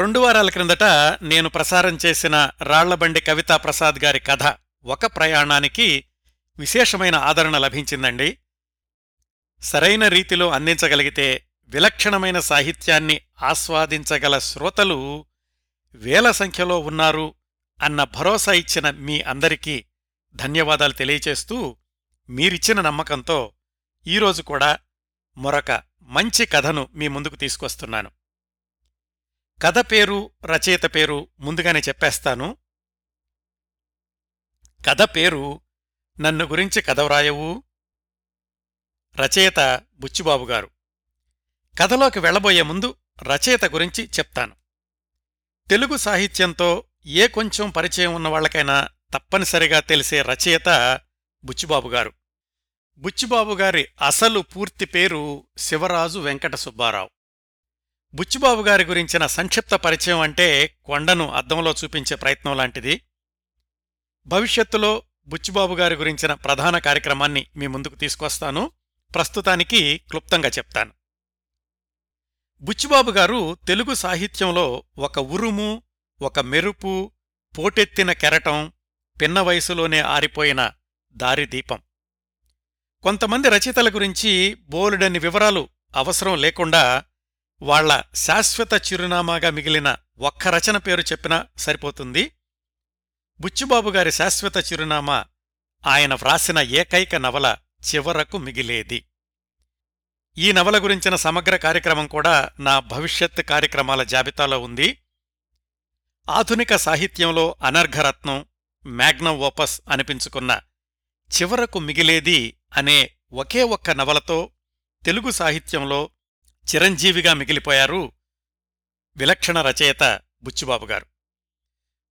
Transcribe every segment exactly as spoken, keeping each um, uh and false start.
రెండు వారాల క్రిందట నేను ప్రసారం చేసిన రాళ్లబండి కవితా ప్రసాద్ గారి కథ ఒక ప్రయాణానికి విశేషమైన ఆదరణ లభించిందండి. సరైన రీతిలో అందించగలిగితే విలక్షణమైన సాహిత్యాన్ని ఆస్వాదించగల శ్రోతలు వేల సంఖ్యలో ఉన్నారు అన్న భరోసా ఇచ్చిన మీ అందరికీ ధన్యవాదాలు తెలియచేస్తూ, మీరిచ్చిన నమ్మకంతో ఈరోజు కూడా మరొక మంచి కథను మీ ముందుకు తీసుకొస్తున్నాను. కథ పేరు, రచయిత పేరు ముందుగానే చెప్పేస్తాను. కథ పేరు నన్ను గురించి కథ వ్రాయవు, రచయిత బుచ్చిబాబు గారు. కథలోకి వెళ్లబోయే ముందు రచయిత గురించి చెప్తాను. తెలుగు సాహిత్యంతో ఏ కొంచెం పరిచయం ఉన్నవాళ్లకైనా తప్పనిసరిగా తెలిసే రచయిత బుచ్చిబాబు గారు. బుచ్చిబాబు గారి అసలు పూర్తి పేరు శివరాజు వెంకటసుబ్బారావు. బుచ్చిబాబు గారి గురించిన సంక్షిప్త పరిచయం అంటే కొండను అద్దంలో చూపించే ప్రయత్నం లాంటిది. భవిష్యత్తులో బుచ్చిబాబు గారి గురించిన ప్రధాన కార్యక్రమాన్ని మీ ముందుకు తీసుకొస్తాను. ప్రస్తుతానికి క్లుప్తంగా చెప్తాను. బుచ్చిబాబు గారు తెలుగు సాహిత్యంలో ఒక ఉరుము, ఒక మెరుపు, పోటెత్తిన కెరటం, పిన్న వయసులోనే ఆరిపోయిన దారిదీపం. కొంతమంది రచయితల గురించి బోలెడన్ని వివరాలు అవసరం లేకుండా వాళ్ల శాశ్వత చిరునామాగా మిగిలిన ఒక్క రచన పేరు చెప్పినా సరిపోతుంది. బుచ్చిబాబు గారి శాశ్వత చిరునామా ఆయన వ్రాసిన ఏకైక నవల చివరకు మిగిలేది. ఈ నవల గురించిన సమగ్ర కార్యక్రమం కూడా నా భవిష్యత్ కార్యక్రమాల జాబితాలో ఉంది. ఆధునిక సాహిత్యంలో అనర్ఘరత్నం, మ్యాగ్నం ఓపస్ అనిపించుకున్న చివరకు మిగిలేది అనే ఒకే ఒక్క నవలతో తెలుగు సాహిత్యంలో చిరంజీవిగా మిగిలిపోయారు విలక్షణ రచయిత బుచ్చిబాబు గారు.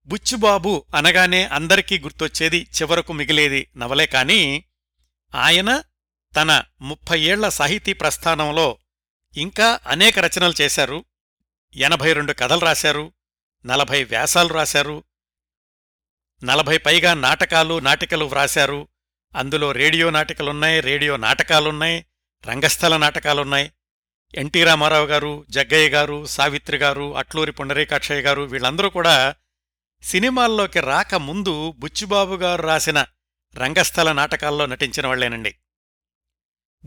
బుచ్చిబాబు అనగానే అందరికీ గుర్తొచ్చేది చివరకు మిగిలేది నవలే కాని, ఆయన తన ముప్పై ఏళ్ల సాహితీ ప్రస్థానంలో ఇంకా అనేక రచనలు చేశారు. ఎనభై రెండు కథలు రాశారు, నలభై వ్యాసాలు రాశారు, నలభై పైగా నాటకాలు నాటికలు వ్రాశారు. అందులో రేడియో నాటికలున్నాయి, రేడియో నాటకాలున్నాయి, రంగస్థల నాటకాలున్నాయి. ఎన్టీ రామారావు గారు, జగ్గయ్య గారు, సావిత్రి గారు, అట్లూరి పునరీకాక్షయ్య గారు వీళ్ళందరూ కూడా సినిమాల్లోకి రాకముందు బుచ్చిబాబు గారు రాసిన రంగస్థల నాటకాల్లో నటించిన వాళ్లేనండి.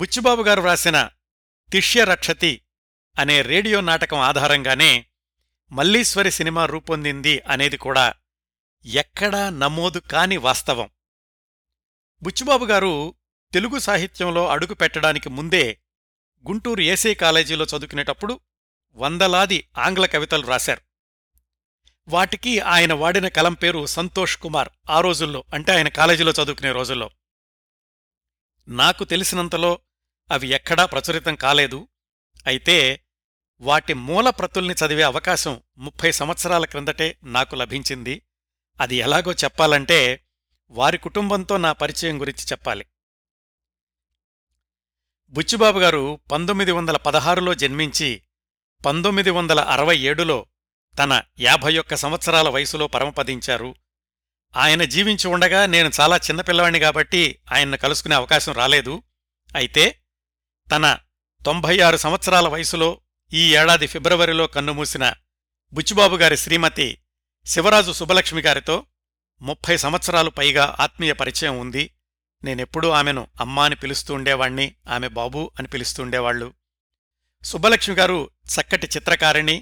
బుచ్చిబాబు గారు వ్రాసిన తిష్య రక్షతి అనే రేడియో నాటకం ఆధారంగానే మల్లీశ్వరి సినిమా రూపొందింది అనేది కూడా ఎక్కడా నమోదు కాని వాస్తవం. బుచ్చిబాబు గారు తెలుగు సాహిత్యంలో అడుగు పెట్టడానికి ముందే గుంటూరు ఏసీ కాలేజీలో చదువుకునేటప్పుడు వందలాది ఆంగ్ల కవితలు రాశారు. వాటికి ఆయన వాడిన కలం పేరు సంతోష్ కుమార్. ఆ రోజుల్లో అంటే ఆయన కాలేజీలో చదువుకునే రోజుల్లో నాకు తెలిసినంతలో అవి ఎక్కడా ప్రచురితం కాలేదు. అయితే వాటి మూల ప్రతుల్ని చదివే అవకాశం ముప్పై సంవత్సరాల క్రిందటే నాకు లభించింది. అది ఎలాగో చెప్పాలంటే వారి కుటుంబంతో నా పరిచయం గురించి చెప్పాలి. బుచ్చిబాబు గారు పంతొమ్మిది వందల పదహారులో జన్మించి పంతొమ్మిది వందల అరవై ఏడులో తన యాభై ఒక్క సంవత్సరాల వయసులో పరమపదించారు. ఆయన జీవించి ఉండగా నేను చాలా చిన్నపిల్లవాణ్ణి కాబట్టి ఆయన్ను కలుసుకునే అవకాశం రాలేదు. అయితే తన తొంభై ఆరు సంవత్సరాల వయసులో ఈ ఏడాది ఫిబ్రవరిలో కన్నుమూసిన బుచ్చిబాబు గారి శ్రీమతి శివరాజు సుబ్బలక్ష్మి గారితో ముప్పై సంవత్సరాలు పైగా ఆత్మీయ పరిచయం ఉంది. నేనెప్పుడూ ఆమెను అమ్మా అని పిలుస్తూ ఉండేవాణ్ణి, ఆమె బాబు అని పిలుస్తూ ఉండేవాళ్లు. సుబ్బలక్ష్మి గారు చక్కటి చిత్రకారిణి.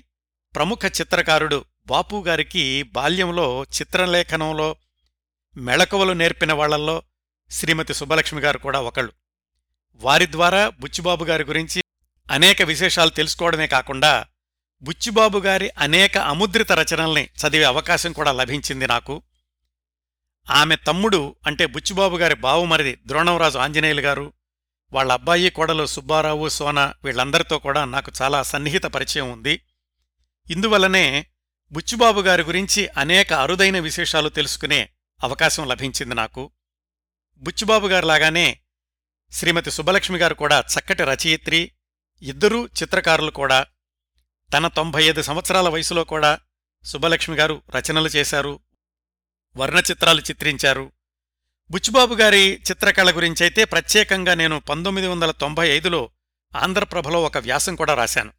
ప్రముఖ చిత్రకారుడు బాపు గారికి బాల్యంలో చిత్రలేఖనంలో మెళకువలు నేర్పిన వాళ్లల్లో శ్రీమతి సుబ్బలక్ష్మి గారు కూడా ఒకళ్ళు. వారి ద్వారా బుచ్చిబాబు గారి గురించి అనేక విశేషాలు తెలుసుకోవడమే కాకుండా బుచ్చిబాబు గారి అనేక అముద్రిత రచనల్ని చదివే అవకాశం కూడా లభించింది నాకు. ఆమె తమ్ముడు అంటే బుచ్చిబాబు గారి బావుమరిది ద్రోణంరాజు ఆంజనేయులు గారు, వాళ్ళ అబ్బాయి కోడలు సుబ్బారావు సోన వీళ్లందరితో కూడా నాకు చాలా సన్నిహిత పరిచయం ఉంది. ఇందువల్లనే బుచ్చిబాబు గారి గురించి అనేక అరుదైన విశేషాలు తెలుసుకునే అవకాశం లభించింది నాకు. బుచ్చిబాబు గారిలాగానే శ్రీమతి సుబ్బలక్ష్మి గారు కూడా చక్కటి రచయిత్రి. ఇద్దరూ చిత్రకారులు కూడా. తన తొంభై ఐదు సంవత్సరాల వయసులో కూడా సుబ్బలక్ష్మి గారు రచనలు చేశారు, వర్ణచిత్రాలు చిత్రించారు. బుచ్చిబాబు గారి చిత్రకళ గురించైతే ప్రత్యేకంగా నేను పంతొమ్మిది వందల తొంభై ఐదులో ఆంధ్రప్రభలో ఒక వ్యాసం కూడా రాశాను.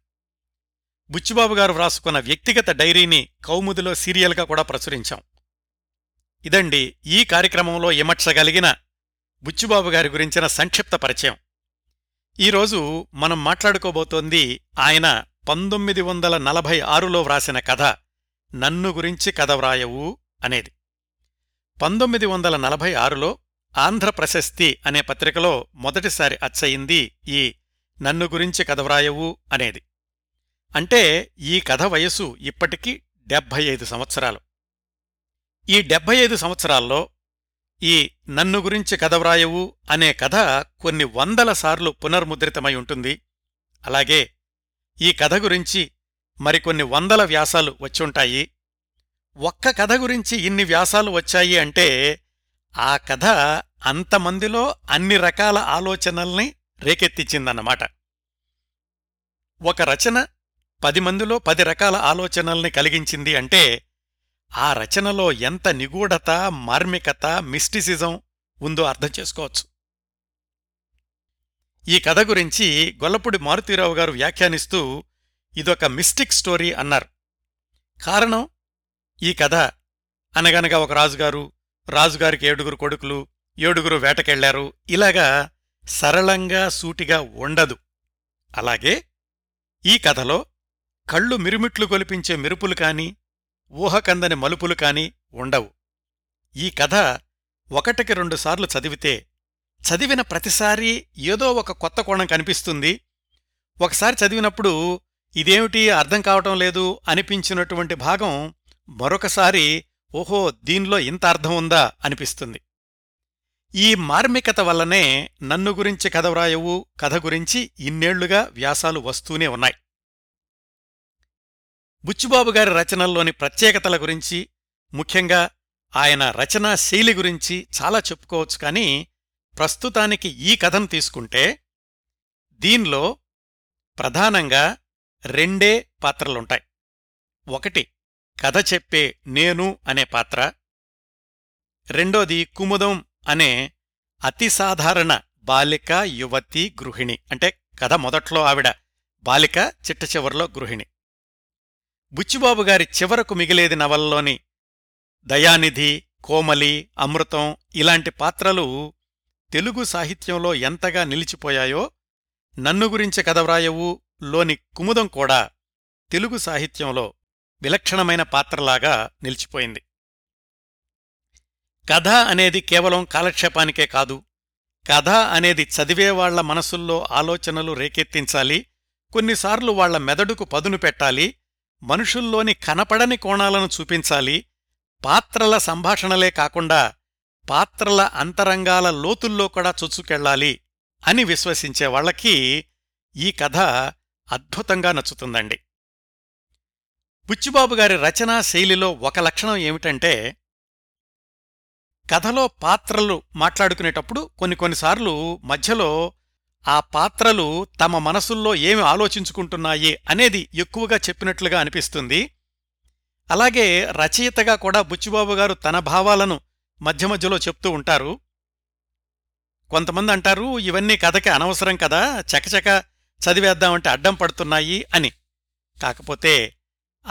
బుచ్చిబాబు గారు వ్రాసుకున్న వ్యక్తిగత డైరీని కౌముదిలో సీరియల్గా కూడా ప్రచురించాం. ఇదండి ఈ కార్యక్రమంలో ఇమర్చగలిగిన బుచ్చిబాబు గారి గురించిన సంక్షిప్త పరిచయం. ఈరోజు మనం మాట్లాడుకోబోతోంది ఆయన పంతొమ్మిది వందల నలభై ఆరులో వ్రాసిన కథ నన్ను గురించి కథ వ్రాయవు అనేది. పంతొమ్మిది వందల నలభై ఆరులో ఆంధ్ర ప్రశస్తి అనే పత్రికలో మొదటిసారి అచ్చయింది ఈ నన్ను గురించి కథ వ్రాయవు అనేది. అంటే ఈ కథ వయసు ఇప్పటికీ డెబ్భై ఐదు సంవత్సరాలు. ఈ డెబ్భై ఐదు సంవత్సరాల్లో ఈ నన్ను గురించి కథ వ్రాయవు అనే కథ కొన్ని వందల సార్లు పునర్ముద్రితమై ఉంటుంది. అలాగే ఈ కథ గురించి మరికొన్ని వందల వ్యాసాలు వచ్చుంటాయి. ఒక్క కథ గురించి ఇన్ని వ్యాసాలు వచ్చాయి అంటే ఆ కథ అంతమందిలో అన్ని రకాల ఆలోచనల్ని రేకెత్తించిందన్నమాట. ఒక రచన పది మందిలో పది రకాల ఆలోచనల్ని కలిగించింది అంటే ఆ రచనలో ఎంత నిగూఢత, మార్మికత, మిస్టిసిజం ఉందో అర్థం చేసుకోవచ్చు. ఈ కథ గురించి గొల్లపూడి మారుతీరావు గారు వ్యాఖ్యానిస్తూ ఇదొక మిస్టిక్ స్టోరీ అన్నారు. కారణం, ఈ కథ అనగనగా ఒక రాజుగారు, రాజుగారికి ఏడుగురు కొడుకులు, ఏడుగురు వేటకెళ్లారు, ఇలాగా సరళంగా సూటిగా ఉండదు. అలాగే ఈ కథలో కళ్ళు మిరుమిట్లు గొలిపించే మెరుపులు కాని ఊహకందని మలుపులు కాని ఉండవు. ఈ కథ ఒకటికి రెండుసార్లు చదివితే చదివిన ప్రతిసారీ ఏదో ఒక కొత్త కోణం కనిపిస్తుంది. ఒకసారి చదివినప్పుడు ఇదేమిటి అర్థం కావటం లేదు అనిపించినటువంటి భాగం మరొకసారి ఓహో దీనిలో ఇంత అర్థం ఉందా అనిపిస్తుంది. ఈ మార్మికత వల్లనే నన్ను గురించి కథ వ్రాయవు కథ గురించి ఇన్నేళ్లుగా వ్యాసాలు వస్తూనే ఉన్నాయి. బుచ్చిబాబు గారి రచనల్లోని ప్రత్యేకతల గురించి, ముఖ్యంగా ఆయన రచనా శైలి గురించి చాలా చెప్పుకోవచ్చు. కానీ ప్రస్తుతానికి ఈ కథను తీసుకుంటే దీనిలో ప్రధానంగా రెండే పాత్రలుంటాయి. ఒకటి కథ చెప్పే నేను అనే పాత్ర, రెండోది కుముదం అనే అతి సాధారణ బాలిక, యువతి, గృహిణి. అంటే కథ మొదట్లో ఆవిడ బాలిక, చిట్ట చివరిలో గృహిణి. బుచ్చిబాబు గారి చివరకు మిగిలేది నవల్లోని దయానిధి, కోమలి, అమృతం ఇలాంటి పాత్రలు తెలుగు సాహిత్యంలో ఎంతగా నిలిచిపోయాయో నన్ను గురించి కథ వ్రాయవు లోని కుముదం కూడా తెలుగు సాహిత్యంలో విలక్షణమైన పాత్రలాగా నిలిచిపోయింది. కథ అనేది కేవలం కాలక్షేపానికే కాదు, కథ అనేది చదివేవాళ్ల మనసుల్లో ఆలోచనలు రేకెత్తించాలి, కొన్నిసార్లు వాళ్ల మెదడుకు పదును పెట్టాలి, మనుషుల్లోని కనపడని కోణాలను చూపించాలి. పాత్రల సంభాషణలే కాకుండా పాత్రల అంతరంగాల లోతుల్లో కూడా చొచ్చుకెళ్లాలి అని విశ్వసించేవాళ్లకి ఈ కథ అద్భుతంగా నచ్చుతుందండి. బుచ్చిబాబు గారి రచనా శైలిలో ఒక లక్షణం ఏమిటంటే కథలో పాత్రలు మాట్లాడుకునేటప్పుడు కొన్ని కొన్నిసార్లు మధ్యలో ఆ పాత్రలు తమ మనసుల్లో ఏమి ఆలోచించుకుంటున్నాయి అనేది ఎక్కువగా చెప్పినట్లుగా అనిపిస్తుంది. అలాగే రచయితగా కూడా బుచ్చిబాబు గారు తన భావాలను మధ్య మధ్యలో చెప్తూ ఉంటారు. కొంతమంది అంటారు ఇవన్నీ కథకి అనవసరం కదా, చకచక చదివేద్దామంటే అడ్డం పడుతున్నాయి అని. కాకపోతే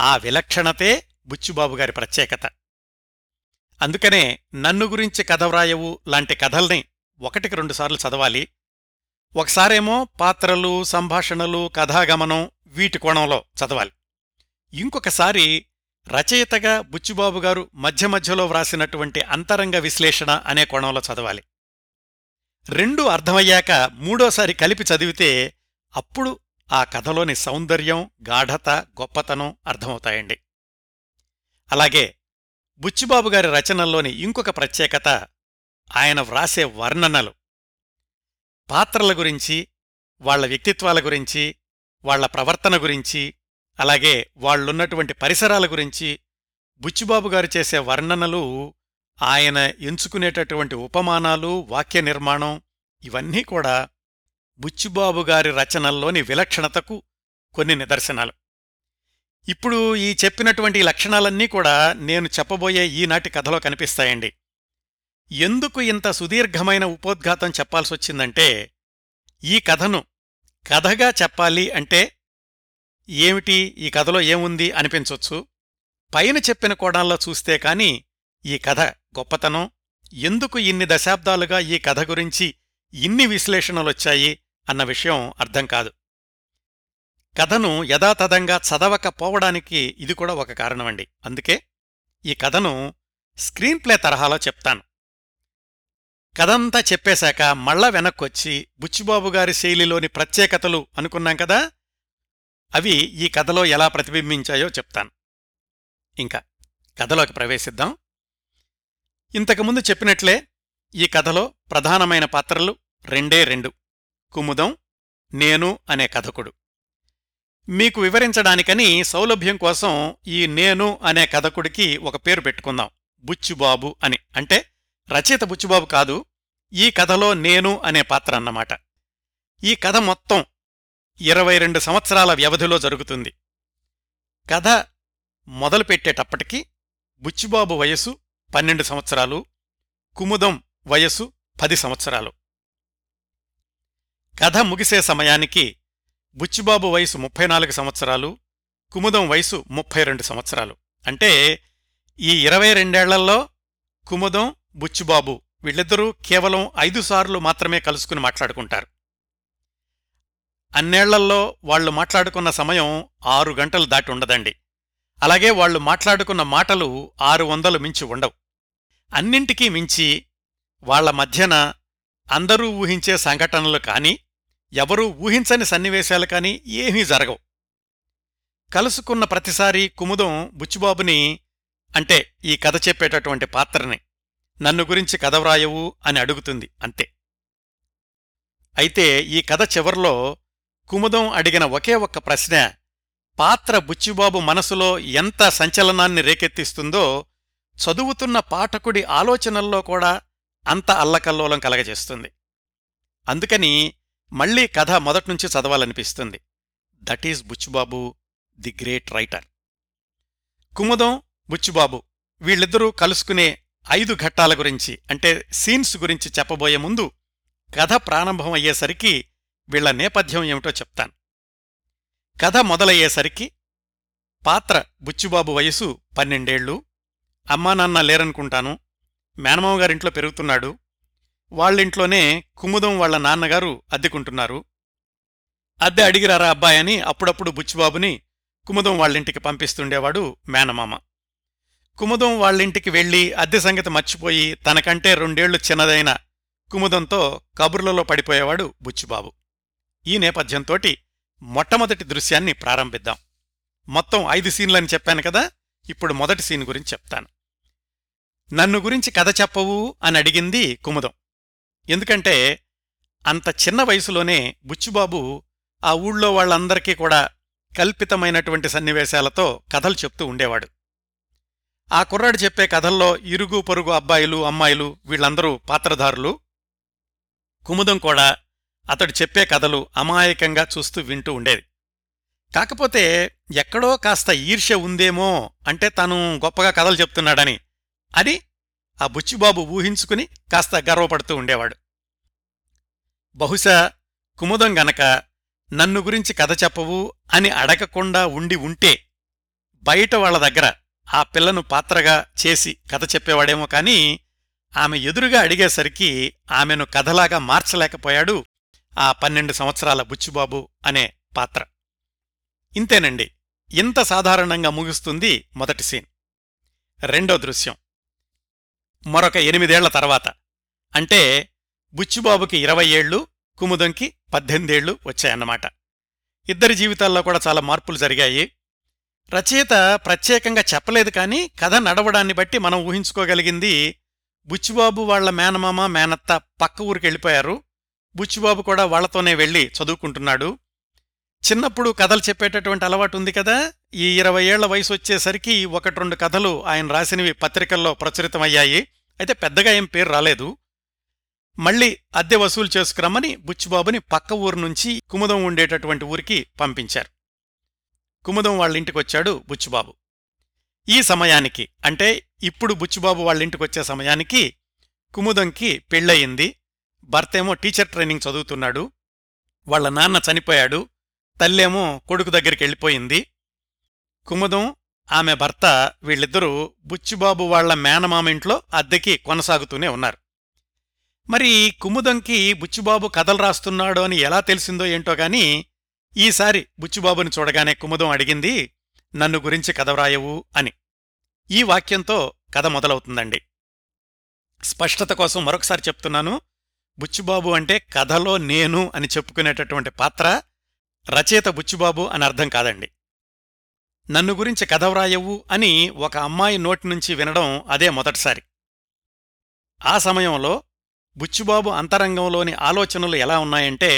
ఆ విలక్షణతే బుచ్చిబాబు గారి ప్రత్యేకత. అందుకనే నన్ను గురించి కథ వ్రాయవు లాంటి కథల్ని ఒకటికి రెండుసార్లు చదవాలి. ఒకసారేమో పాత్రలు, సంభాషణలు, కథాగమనం వీటి కోణంలో చదవాలి. ఇంకొకసారి రచయితగా బుచ్చిబాబు గారు మధ్య మధ్యలో వ్రాసినటువంటి అంతరంగ విశ్లేషణ అనే కోణంలో చదవాలి. రెండూ అర్థమయ్యాక మూడోసారి కలిపి చదివితే అప్పుడు ఆ కథలోని సౌందర్యం, గాఢత, గొప్పతనం అర్థమవుతాయండి. అలాగే బుచ్చిబాబు గారి రచనల్లోని ఇంకొక ప్రత్యేకత ఆయన వ్రాసే వర్ణనలు. పాత్రల గురించి, వాళ్ల వ్యక్తిత్వాల గురించి, వాళ్ల ప్రవర్తన గురించి, అలాగే వాళ్లున్నటువంటి పరిసరాల గురించి బుచ్చిబాబు గారు చేసే వర్ణనలు, ఆయన ఎంచుకునేటటువంటి ఉపమానాలు, వాక్య నిర్మాణం ఇవన్నీ కూడా బుచ్చిబాబు గారి రచనల్లోని విలక్షణతకు కొన్ని నిదర్శనాలు. ఇప్పుడు ఈ చెప్పినటువంటి లక్షణాలన్నీ కూడా నేను చెప్పబోయే ఈనాటి కథలో కనిపిస్తాయండి. ఎందుకు ఇంత సుదీర్ఘమైన ఉపోద్ఘాతం చెప్పాల్సొచ్చిందంటే ఈ కథను కథగా చెప్పాలి అంటే ఏమిటి ఈ కథలో ఏముంది అనిపించొచ్చు. పైన చెప్పిన కోణాల్లో చూస్తే కాని ఈ కథ గొప్పతనం, ఎందుకు ఇన్ని దశాబ్దాలుగా ఈ కథ గురించి ఇన్ని విశ్లేషణలొచ్చాయి అన్న విషయం అర్థం కాదు. కథను యథాతథంగా చదవకపోవడానికి ఇది కూడా ఒక కారణమండి. అందుకే ఈ కథను స్క్రీన్ప్లే తరహాలో చెప్తాను. కథంతా చెప్పేశాక మళ్ళా వెనక్కొచ్చి బుచ్చిబాబుగారి శైలిలోని ప్రత్యేకతలు అనుకున్నాం కదా, అవి ఈ కథలో ఎలా ప్రతిబింబించాయో చెప్తాను. ఇంకా కథలోకి ప్రవేశిద్దాం. ఇంతకుముందు చెప్పినట్లే ఈ కథలో ప్రధానమైన పాత్రలు రెండే రెండు. కుముదం, నేను అనే కథకుడు. మీకు వివరించడానికని సౌలభ్యం కోసం ఈ నేను అనే కథకుడికి ఒక పేరు పెట్టుకుందాం, బుచ్చిబాబు అని. అంటే రచయిత బుచ్చిబాబు కాదు, ఈ కథలో నేను అనే పాత్ర అన్నమాట. ఈ కథ మొత్తం ఇరవై రెండు సంవత్సరాల వ్యవధిలో జరుగుతుంది. కథ మొదలుపెట్టేటప్పటికీ బుచ్చిబాబు వయసు పన్నెండు సంవత్సరాలు, కుముదం వయసు పది సంవత్సరాలు. కథ ముగిసే సమయానికి బుచ్చిబాబు వయసు ముప్పై నాలుగు సంవత్సరాలు, కుముదం వయసు ముప్పై రెండు సంవత్సరాలు. అంటే ఈ ఇరవై రెండేళ్లలో కుముదం, బుచ్చిబాబు వీళ్ళిద్దరూ కేవలం ఐదు సార్లు మాత్రమే కలుసుకుని మాట్లాడుకుంటారు. అన్నేళ్లల్లో వాళ్లు మాట్లాడుకున్న సమయం ఆరు గంటలు దాటి ఉండదండి. అలాగే వాళ్లు మాట్లాడుకున్న మాటలు ఆరు వందలు మించి ఉండవు. అన్నింటికీ మించి వాళ్ల మధ్యన అందరూ ఊహించే సంఘటనలు కానీ ఎవరూ ఊహించని సన్నివేశాలు కానీ ఏమీ జరగవు. కలుసుకున్న ప్రతిసారీ కుముదం బుచ్చిబాబుని, అంటే ఈ కథ చెప్పేటటువంటి పాత్రని, నన్ను గురించి కథ వ్రాయవు అని అడుగుతుంది అంతే. అయితే ఈ కథ చివర్లో కుముదం అడిగిన ఒకే ఒక్క ప్రశ్న పాత్ర బుచ్చిబాబు మనసులో ఎంత సంచలనాన్ని రేకెత్తిస్తుందో, చదువుతున్న పాఠకుడి ఆలోచనల్లో కూడా అంత అల్లకల్లోలం కలగజేస్తుంది. అందుకని మళ్లీ కథ మొదట్నుంచి చదవాలనిపిస్తుంది. That is Buchibabu, the great writer. Kumudam, Buchibabu వీళ్ళిద్దరూ కలుసుకునే ఐదు ఘట్టాల గురించి, అంటే సీన్స్ గురించి చెప్పబోయే ముందు కథ ప్రారంభం అయ్యేసరికి వీళ్ల నేపథ్యం ఏమిటో చెప్తాను. కథ మొదలయ్యేసరికి పాత్ర బుచ్చిబాబు వయసు పన్నెండేళ్లు, అమ్మానాన్న లేరనుకుంటాను, మేనమామగారింట్లో పెరుగుతున్నాడు, వాళ్ళింట్లోనే కుముదం వాళ్ల నాన్నగారు అద్దెకుంటున్నారు. అద్దె అడిగిరారా అబ్బాయని అప్పుడప్పుడు బుచ్చిబాబుని కుముదం వాళ్ళింటికి పంపిస్తుండేవాడు మేనమామ. కుముదం వాళ్ళింటికి వెళ్లి అద్దె సంగతి మర్చిపోయి తనకంటే రెండేళ్లు చిన్నదైన కుముదంతో కబుర్లలో పడిపోయేవాడు బుచ్చిబాబు. ఈ నేపథ్యంతోటి మొట్టమొదటి దృశ్యాన్ని ప్రారంభిద్దాం. మొత్తం ఐదు సీన్లని చెప్పాను కదా, ఇప్పుడు మొదటి సీన్ గురించి చెప్తాను. నన్ను గురించి కథ చెప్పవు అని అడిగింది కుముదం. ఎందుకంటే అంత చిన్న వయసులోనే బుచ్చిబాబు ఆ ఊళ్ళో వాళ్లందరికీ కూడా కల్పితమైనటువంటి సన్నివేశాలతో కథలు చెప్తూ ఉండేవాడు. ఆ కుర్రాడు చెప్పే కథల్లో ఇరుగు పొరుగు అబ్బాయిలు, అమ్మాయిలు వీళ్ళందరూ పాత్రధారులు. కుముదం కూడా అతడు చెప్పే కథలు అమాయకంగా చూస్తూ వింటూ ఉండేది. కాకపోతే ఎక్కడో కాస్త ఈర్ష్య ఉందేమో, అంటే తాను గొప్పగా కథలు చెప్తున్నాడని అది ఆ బుచ్చిబాబు ఊహించుకుని కాస్త గర్వపడుతూ ఉండేవాడు. బహుశా కుముదం గనక నన్ను గురించి కథ చెప్పవు అని అడగకుండా ఉండి ఉంటే బయట వాళ్ల దగ్గర ఆ పిల్లను పాత్రగా చేసి కథ చెప్పేవాడేమో కానీ ఆమె ఎదురుగా అడిగేసరికి ఆమెను కథలాగా మార్చలేకపోయాడు ఆ పన్నెండు సంవత్సరాల బుచ్చిబాబు అనే పాత్ర. ఇంతేనండి, ఇంత సాధారణంగా ముగుస్తుంది మొదటి సీన్. రెండో దృశ్యం మరొక ఎనిమిదేళ్ల తర్వాత, అంటే బుచ్చిబాబుకి ఇరవై ఏళ్లు, కుముదంకి పద్దెనిమిదేళ్లు వచ్చాయన్నమాట. ఇద్దరి జీవితాల్లో కూడా చాలా మార్పులు జరిగాయి. రచయిత ప్రత్యేకంగా చెప్పలేదు కానీ కథ నడవడాన్ని బట్టి మనం ఊహించుకోగలిగింది బుచ్చిబాబు వాళ్ల మేనమామ, మేనత్త పక్క ఊరికెళ్ళిపోయారు. బుచ్చిబాబు కూడా వాళ్లతోనే వెళ్లి చదువుకుంటున్నాడు. చిన్నప్పుడు కథలు చెప్పేటటువంటి అలవాటు ఉంది కదా, ఈ ఇరవై ఏళ్ల వయసు వచ్చేసరికి ఒకటి రెండు కథలు ఆయన రాసినవి పత్రికల్లో ప్రచురితమయ్యాయి. అయితే పెద్దగా ఏం పేరు రాలేదు. మళ్లీ అద్దె వసూలు చేసుకురమ్మని బుచ్చిబాబుని పక్క ఊరు నుంచి కుముదం ఉండేటటువంటి ఊరికి పంపించారు. కుముదం వాళ్ళింటికొచ్చాడు బుచ్చిబాబు. ఈ సమయానికి, అంటే ఇప్పుడు బుచ్చిబాబు వాళ్ళింటికొచ్చే సమయానికి కుముదంకి పెళ్ళయింది. భర్తేమో టీచర్ ట్రైనింగ్ చదువుతున్నాడు. వాళ్ల నాన్న చనిపోయాడు. తల్లేమో కొడుకు దగ్గరికి వెళ్ళిపోయింది. కుముదం ఆమె భర్త వీళ్ళిద్దరూ బుచ్చిబాబు వాళ్ల మేనమామింట్లో అద్దెకి కొనసాగుతూనే ఉన్నారు. మరి కుముదంకి బుచ్చిబాబు కథలు రాస్తున్నాడు అని ఎలా తెలిసిందో ఏంటో గాని ఈసారి బుచ్చిబాబుని చూడగానే కుముదం అడిగింది, నన్ను గురించి కథవ్రాయవు అని. ఈ వాక్యంతో కథ మొదలవుతుందండి. స్పష్టత కోసం మరొకసారి చెప్తున్నాను, బుచ్చిబాబు అంటే కథలో నేను అని చెప్పుకునేటటువంటి పాత్ర, రచయిత బుచ్చిబాబు అని అర్థం కాదండి. నన్ను గురించి కథవ్రాయవు అని ఒక అమ్మాయి నోటి నుంచి వినడం అదే మొదటిసారి. ఆ సమయంలో బుచ్చిబాబు అంతరంగంలోని ఆలోచనలు ఎలా ఉన్నాయంటే,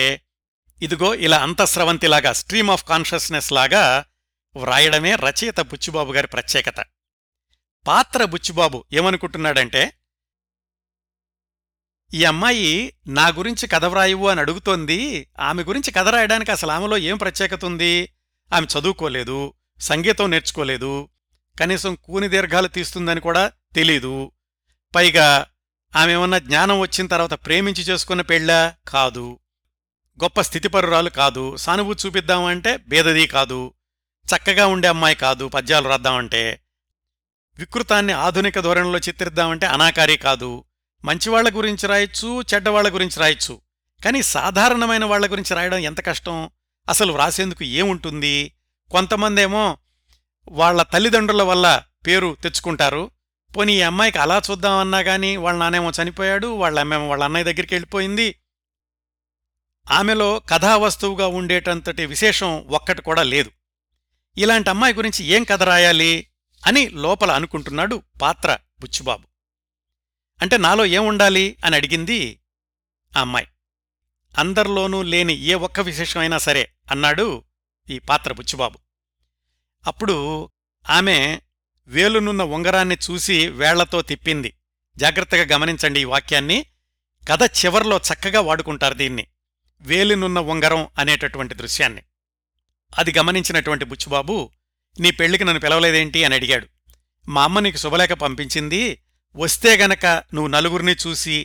ఇదిగో ఇలా అంతఃస్రవంతిలాగా, స్ట్రీమ్ ఆఫ్ కాన్షియస్నెస్ లాగా వ్రాయడమే రచయిత బుచ్చిబాబు గారి ప్రత్యేకత. పాత్ర బుచ్చిబాబు ఏమనుకుంటున్నాడంటే, ఈ అమ్మాయి నా గురించి కథవ్రాయవు అని అడుగుతోంది, ఆమె గురించి కథ రాయడానికి అసలు ఆమెలో ఏం ప్రత్యేకత ఉంది? ఆమె చదువుకోలేదు, సంగీతం నేర్చుకోలేదు, కనీసం కూని దీర్ఘాలు తీస్తుందని కూడా తెలీదు, పైగా ఆమెమన్నా జ్ఞానం వచ్చిన తర్వాత ప్రేమించి చేసుకున్న పెళ్ళా? కాదు. గొప్ప స్థితిపరురాలు కాదు, సానుభూతి చూపిద్దామంటే బేదది కాదు, చక్కగా ఉండే అమ్మాయి కాదు, పద్యాలు రాద్దామంటే వికృతాన్ని ఆధునిక ధోరణిలో చిత్రిద్దామంటే అనాకారి కాదు. మంచివాళ్ల గురించి రాయొచ్చు, చెడ్డవాళ్ల గురించి రాయొచ్చు, కానీ సాధారణమైన వాళ్ల గురించి రాయడం ఎంత కష్టం, అసలు వ్రాసేందుకు ఏముంటుంది? కొంతమందేమో వాళ్ల తల్లిదండ్రుల వల్ల పేరు తెచ్చుకుంటారు, పోనీ ఈ అమ్మాయికి అలా చూద్దామన్నా కానీ వాళ్ళ నానేమో చనిపోయాడు, వాళ్ళ అమ్మేమో వాళ్ళ అన్నయ్య దగ్గరికి వెళ్ళిపోయింది, ఆమెలో కథావస్తువుగా ఉండేటంతటి విశేషం ఒక్కటి కూడా లేదు, ఇలాంటి అమ్మాయి గురించి ఏం కథ రాయాలి అని లోపల అనుకుంటున్నాడు పాత్ర బుచ్చిబాబు. అంటే నాలో ఏముండాలి అని అడిగింది ఆ అమ్మాయి. అందరిలోనూ లేని ఏ ఒక్క విశేషమైనా సరే అన్నాడు ఈ పాత్ర బుచ్చిబాబు. అప్పుడు ఆమె వేలునున్న ఉంగరాన్ని చూసి వేళ్లతో తిప్పింది. జాగ్రత్తగా గమనించండి ఈ వాక్యాన్ని, కథ చివర్లో చక్కగా వాడుకుంటారు దీన్ని, వేలునున్న ఉంగరం అనేటటువంటి దృశ్యాన్ని. అది గమనించినటువంటి బుచ్చిబాబు, నీ పెళ్లికి నన్ను పిలవలేదేంటి అని అడిగాడు. మా అమ్మ నీకు శుభలేఖ పంపించింది, వస్తే గనక నువ్వు నలుగురిని చూసి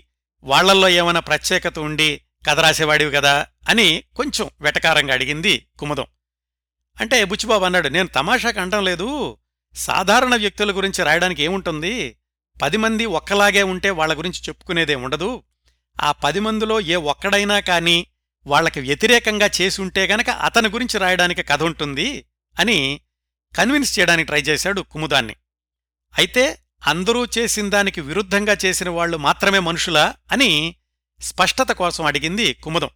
వాళ్లల్లో ఏమైనా ప్రత్యేకత ఉండి కథ రాసేవాడివి కదా అని కొంచెం వెటకారంగా అడిగింది కుముదం. అంటే బుచ్చిబాబు అన్నాడు, నేను తమాషాకు అనడం లేదు, సాధారణ వ్యక్తుల గురించి రాయడానికి ఏముంటుంది, పది మంది ఒక్కలాగే ఉంటే వాళ్ల గురించి చెప్పుకునేదే ఉండదు, ఆ పది మందిలో ఏ ఒక్కడైనా కానీ వాళ్లకి వ్యతిరేకంగా చేసి ఉంటే గనక అతని గురించి రాయడానికి కథ ఉంటుంది అని కన్విన్స్ చేయడానికి ట్రై చేశాడు కుముదాన్ని. అయితే అందరూ చేసిందానికి విరుద్ధంగా చేసిన వాళ్లు మాత్రమే మనుషులా అని స్పష్టత కోసం అడిగింది కుముదం.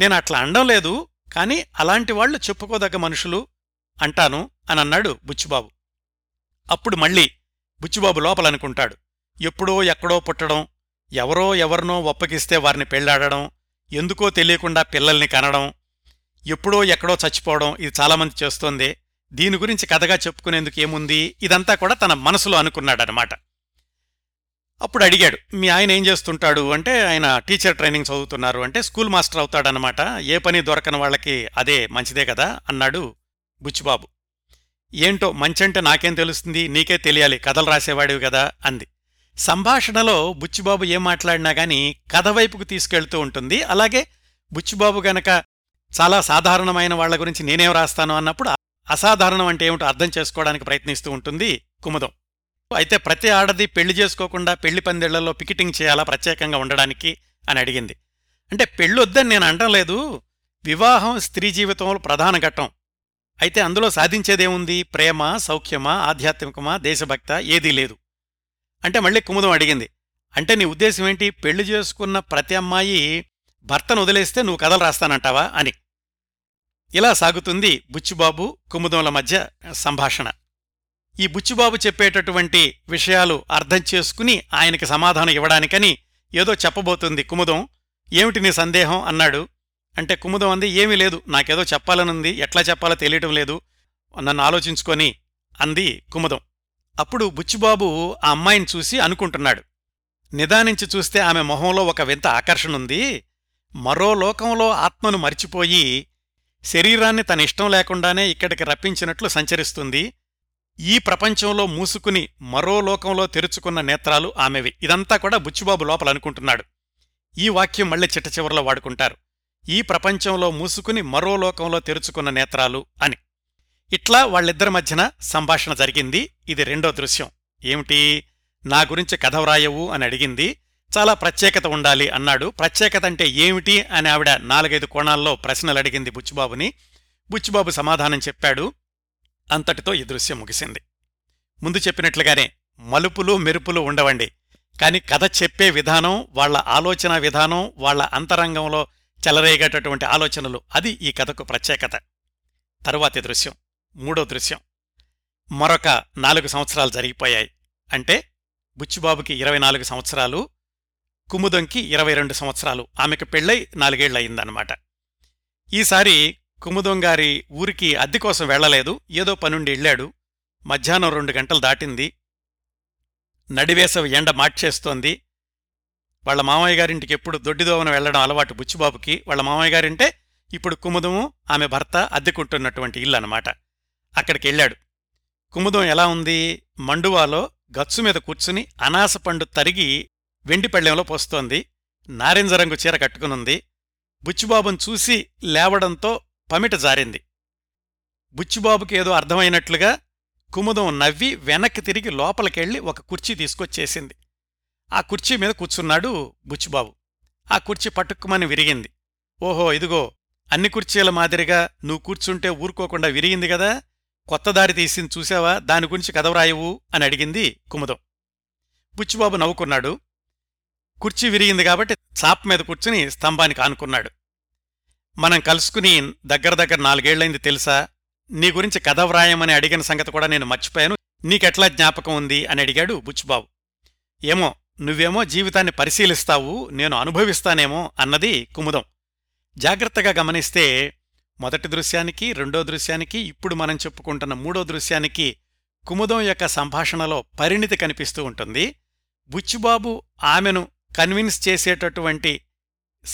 నేను అట్లా అనడం లేదు, కానీ అలాంటి వాళ్లు చెప్పుకోదగ్గ మనుషులు అంటాను అని అన్నాడు బుచ్చిబాబు. అప్పుడు మళ్ళీ బుచ్చిబాబు లోపలనుకుంటాడు, ఎప్పుడో ఎక్కడో పుట్టడం, ఎవరో ఎవరినో ఒప్పగిస్తే వారిని పెళ్లాడడం, ఎందుకో తెలియకుండా పిల్లల్ని కనడం, ఎప్పుడో ఎక్కడో చచ్చిపోవడం, ఇది చాలామంది చేస్తోంది, దీని గురించి కథగా చెప్పుకునేందుకు ఏముంది, ఇదంతా కూడా తన మనసులో అనుకున్నాడనమాట. అప్పుడు అడిగాడు, మీ ఆయన ఏం చేస్తుంటాడు అంటే, ఆయన టీచర్ ట్రైనింగ్ చదువుతున్నారు, అంటే స్కూల్ మాస్టర్ అవుతాడనమాట, ఏ పని దొరకని వాళ్ళకి అదే మంచిదే కదా అన్నాడు బుచ్చిబాబు. ఏంటో మంచంటే నాకేం తెలుస్తుంది, నీకే తెలియాలి, కథలు రాసేవాడివి కదా అంది. సంభాషణలో బుచ్చిబాబు ఏం మాట్లాడినా గానీ కథ వైపుకు తీసుకెళ్తూ ఉంటుంది. అలాగే బుచ్చిబాబు గనక చాలా సాధారణమైన వాళ్ల గురించి నేనేం రాస్తాను అన్నప్పుడు అసాధారణం అంటే ఏమిటో అర్థం చేసుకోవడానికి ప్రయత్నిస్తూ ఉంటుంది కుముదం. అయితే ప్రతి ఆడది పెళ్లి చేసుకోకుండా పెళ్లి పందిళ్లలో పికెటింగ్ చేయాలా ప్రత్యేకంగా ఉండడానికి అని అడిగింది. అంటే పెళ్ళొద్దని నేను అనడం లేదు, వివాహం స్త్రీ జీవితంలో ప్రధాన ఘట్టం, అయితే అందులో సాధించేదేముంది, ప్రేమ, సౌఖ్యమా, ఆధ్యాత్మికమా, దేశభక్త, ఏదీ లేదు. అంటే మళ్ళీ కుముదం అడిగింది, అంటే నీ ఉద్దేశం ఏంటి, పెళ్లి చేసుకున్న ప్రతి అమ్మాయి భర్తను వదిలేస్తే నువ్వు కథలు రాస్తానంటావా అని. ఇలా సాగుతుంది బుచ్చిబాబు కుముదంల మధ్య సంభాషణ. ఈ బుచ్చిబాబు చెప్పేటటువంటి విషయాలు అర్థం చేసుకుని ఆయనకి సమాధానం ఇవ్వడానికని ఏదో చెప్పబోతుంది కుముదం. ఏమిటి నీ సందేహం అన్నాడు. అంటే కుముదం అంది, ఏమీ లేదు, నాకేదో చెప్పాలనుంది, ఎట్లా చెప్పాలో తెలియటం లేదు, నన్ను ఆలోచించుకొని అంది కుముదం. అప్పుడు బుచ్చిబాబు ఆ అమ్మాయిని చూసి అనుకుంటున్నాడు, నిదానించి చూస్తే ఆమె మొహంలో ఒక వింత ఆకర్షణుంది, మరో లోకంలో ఆత్మను మరిచిపోయి శరీరాన్ని తన ఇష్టం లేకుండానే ఇక్కడికి రప్పించినట్లు సంచరిస్తుంది, ఈ ప్రపంచంలో మూసుకుని మరో లోకంలో తెరుచుకున్న నేత్రాలు ఆమెవి. ఇదంతా కూడా బుచ్చిబాబు లోపల అనుకుంటున్నాడు. ఈ వాక్యం మళ్ళీ చిట్ట చివరిలో వాడుకుంటారు, ఈ ప్రపంచంలో మూసుకుని మరో లోకంలో తెరుచుకున్న నేత్రాలు అని. ఇట్లా వాళ్ళిద్దరి మధ్యన సంభాషణ జరిగింది. ఇది రెండో దృశ్యం. ఏమిటి? నా గురించి కథ వ్రాయవు అని అడిగింది. చాలా ప్రత్యేకత ఉండాలి అన్నాడు. ప్రత్యేకత అంటే ఏమిటి అని ఆవిడ నాలుగైదు కోణాల్లో ప్రశ్నలు అడిగింది బుచ్చిబాబుని. బుచ్చిబాబు సమాధానం చెప్పాడు. అంతటితో ఈ దృశ్యం ముగిసింది. ముందు చెప్పినట్లుగానే మలుపులు మెరుపులు ఉండవండి, కాని కథ చెప్పే విధానం, వాళ్ల ఆలోచన విధానం, వాళ్ల అంతరంగంలో చెలరేగేటటువంటి ఆలోచనలు, అది ఈ కథకు ప్రత్యేకత. తరువాతి దృశ్యం, మూడో దృశ్యం. మరొక నాలుగు సంవత్సరాలు జరిగిపోయాయి. అంటే బుచ్చిబాబుకి ఇరవై నాలుగు సంవత్సరాలు, కుముదంకి ఇరవై రెండు సంవత్సరాలు. ఆమెకు పెళ్ళై నాలుగేళ్లయిందనమాట. ఈసారి కుముదంగారి ఊరికి అద్దె కోసం వెళ్లలేదు, ఏదో పనుండి వెళ్ళాడు. మధ్యాహ్నం రెండు గంటలు దాటింది. నడివేసవి ఎండ మార్చేస్తోంది. వాళ్ల మామయ్య గారింటికి ఎప్పుడు దొడ్డిదోవన వెళ్లడం అలవాటు బుచ్చిబాబుకి. వాళ్ల మామయ్య గారింటే ఇప్పుడు కుముదము ఆమె భర్త అద్దెకుంటున్నటువంటి ఇల్లు అనమాట. అక్కడికి వెళ్ళాడు. కుముదం ఎలా ఉంది? మండువాలో గచ్చుమీద కూర్చుని అనాస పండు తరిగి వెండిపళ్ళెంలో పోస్తోంది. నారింజ రంగు చీర కట్టుకునుంది. బుచ్చిబాబును చూసి లేవడంతో పమిట జారింది. బుచ్చిబాబుకి ఏదో అర్థమైనట్లుగా కుముదం నవ్వి వెనక్కి తిరిగి లోపలికెళ్ళి ఒక కుర్చీ తీసుకొచ్చేసింది. ఆ కుర్చీ మీద కూర్చున్నాడు బుచ్చిబాబు. ఆ కుర్చీ పట్టుక్కుమని విరిగింది. ఓహో, ఇదిగో అన్ని కుర్చీల మాదిరిగా నువ్వు కూర్చుంటే ఊరుకోకుండా విరిగింది కదా, కొత్త దారి తీసింది చూసావా, దాని గురించి కథవరాయవు అని అడిగింది కుముదం. బుచ్చిబాబు నవ్వుకున్నాడు. కుర్చీ విరిగింది కాబట్టి చాప మీద కూర్చుని స్తంభానికి ఆనుకున్నాడు. మనం కలుసుకుని దగ్గర దగ్గర నాలుగేళ్లైంది తెలుసా, నీ గురించి కథ వ్రాయమని అడిగిన సంగతి కూడా నేను మర్చిపోయాను, నీకెట్లా జ్ఞాపకం ఉంది అని అడిగాడు బుచ్చిబాబు. ఏమో, నువ్వేమో జీవితాన్ని పరిశీలిస్తావు, నేను అనుభవిస్తానేమో అన్నది కుముదం. జాగ్రత్తగా గమనిస్తే మొదటి దృశ్యానికి, రెండో దృశ్యానికి, ఇప్పుడు మనం చెప్పుకుంటున్న మూడో దృశ్యానికి కుముదం యొక్క సంభాషణలో పరిణితి కనిపిస్తూ ఉంటుంది. బుచ్చిబాబు ఆమెను కన్విన్స్ చేసేటటువంటి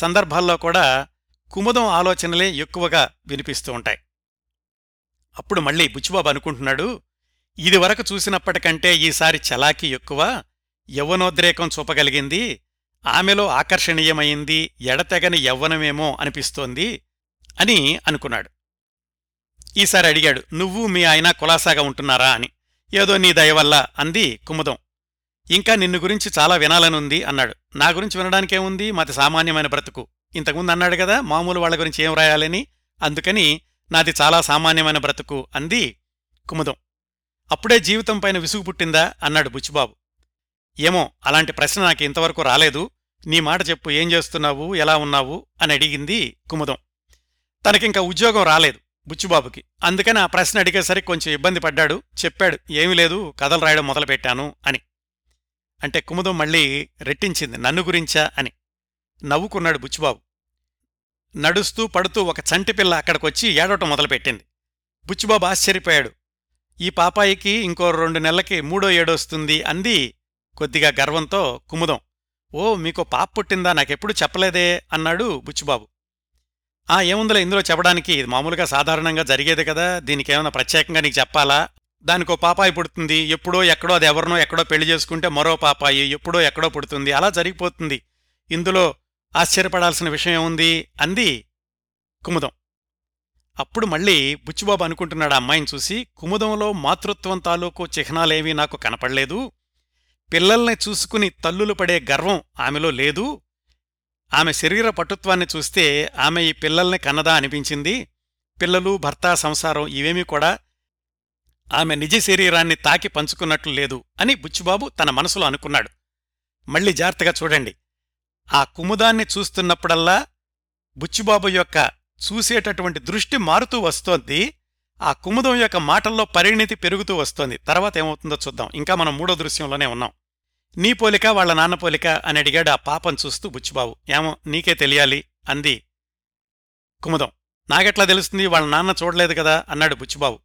సందర్భాల్లో కూడా కుముదం ఆలోచనలే ఎక్కువగా వినిపిస్తూ ఉంటాయి. అప్పుడు మళ్ళీ బుచ్చిబాబు అనుకుంటున్నాడు, ఇదివరకు చూసినప్పటికంటే ఈసారి చలాకీ ఎక్కువ, యవ్వనోద్రేకం చూపగలిగింది, ఆమెలో ఆకర్షణీయమైంది, ఎడతెగని యవ్వనమేమో అనిపిస్తోంది అని అనుకున్నాడు. ఈసారి అడిగాడు, నువ్వు మీ ఆయన కులాసాగా ఉంటున్నారా అని. ఏదో నీ దయవల్ల అంది కుముదం. ఇంకా నిన్ను గురించి చాలా వినాలనుంది అన్నాడు. నా గురించి వినడానికేముంది, మాది సామాన్యమైన బ్రతుకు, ఇంతకుముందు అన్నాడు కదా మామూలు వాళ్ళ గురించి ఏం రాయాలని, అందుకని నాది చాలా సామాన్యమైన బ్రతుకు అంది కుముదం. అప్పుడే జీవితం పైన విసుగు పుట్టిందా అన్నాడు బుచ్చిబాబు. ఏమో, అలాంటి ప్రశ్న నాకు ఇంతవరకు రాలేదు, నీ మాట చెప్పు, ఏం చేస్తున్నావు, ఎలా ఉన్నావు అని అడిగింది కుముదం. తనకింకా ఉద్యోగం రాలేదు బుచ్చిబాబుకి, అందుకని ఆ ప్రశ్న అడిగేసరికి కొంచెం ఇబ్బంది పడ్డాడు. చెప్పాడు, ఏమీ లేదు, కథలు రాయడం మొదలుపెట్టాను అని. అంటే కుముదం మళ్ళీ రెట్టించింది, నన్ను గురించా అని. నవ్వుకున్నాడు బుచ్చిబాబు. నడుస్తూ పడుతూ ఒక చంటిపిల్ల అక్కడికొచ్చి ఏడవటం మొదలుపెట్టింది. బుచ్చిబాబు ఆశ్చర్యపోయాడు. ఈ పాపాయికి ఇంకో రెండు నెలలకి మూడో ఏడొస్తుంది అంది కొద్దిగా గర్వంతో కుముదం. ఓ, మీకో పాప పుట్టిందా, నాకెప్పుడు చెప్పలేదే అన్నాడు బుచ్చిబాబు. ఆ ఏముందిలే ఇందులో చెప్పడానికి, ఇది మామూలుగా సాధారణంగా జరిగేది కదా, దీనికేమైనా ప్రత్యేకంగా నీకు చెప్పాలా, దానికో పాపాయి పుడుతుంది, ఎప్పుడో ఎక్కడో, అది ఎవరినో ఎక్కడో పెళ్లి చేసుకుంటే మరో పాపాయి ఎప్పుడో ఎక్కడో పుడుతుంది, అలా జరిగిపోతుంది, ఇందులో ఆశ్చర్యపడాల్సిన విషయం ఉంది అంది కుముదం. అప్పుడు మళ్ళీ బుచ్చిబాబు అనుకుంటున్నాడు, ఆ అమ్మాయిని చూసి కుముదంలో మాతృత్వం తాలూకు చిహ్నాలేవీ నాకు కనపడలేదు, పిల్లల్ని చూసుకుని తల్లులు పడే గర్వం ఆమెలో లేదు, ఆమె శరీర పటుత్వాన్ని చూస్తే ఆమె ఈ పిల్లల్ని కన్నదా అనిపించింది, పిల్లలు, భర్త, సంసారం ఇవేమీ కూడా ఆమె నిజ శరీరాన్ని తాకి పంచుకున్నట్లు లేదు అని బుచ్చిబాబు తన మనసులో అనుకున్నాడు. మళ్ళీ జాగ్రత్తగా చూడండి, ఆ కుముదాన్ని చూస్తున్నప్పుడల్లా బుచ్చిబాబు యొక్క చూసేటటువంటి దృష్టి మారుతూ వస్తోంది, ఆ కుముదం యొక్క మాటల్లో పరిణితి పెరుగుతూ వస్తోంది. తర్వాత ఏమవుతుందో చూద్దాం, ఇంకా మనం మూడో దృశ్యంలోనే ఉన్నాం. నీ పోలిక వాళ్ళ నాన్న పోలిక అని అడిగాడు ఆ పాపను చూస్తూ బుచ్చిబాబు. ఏమో, నీకే తెలియాలి అంది కుముదం. నాకెట్లా తెలుస్తుంది, వాళ్ళ నాన్న చూడలేదు కదా అన్నాడు బుచ్చిబాబు.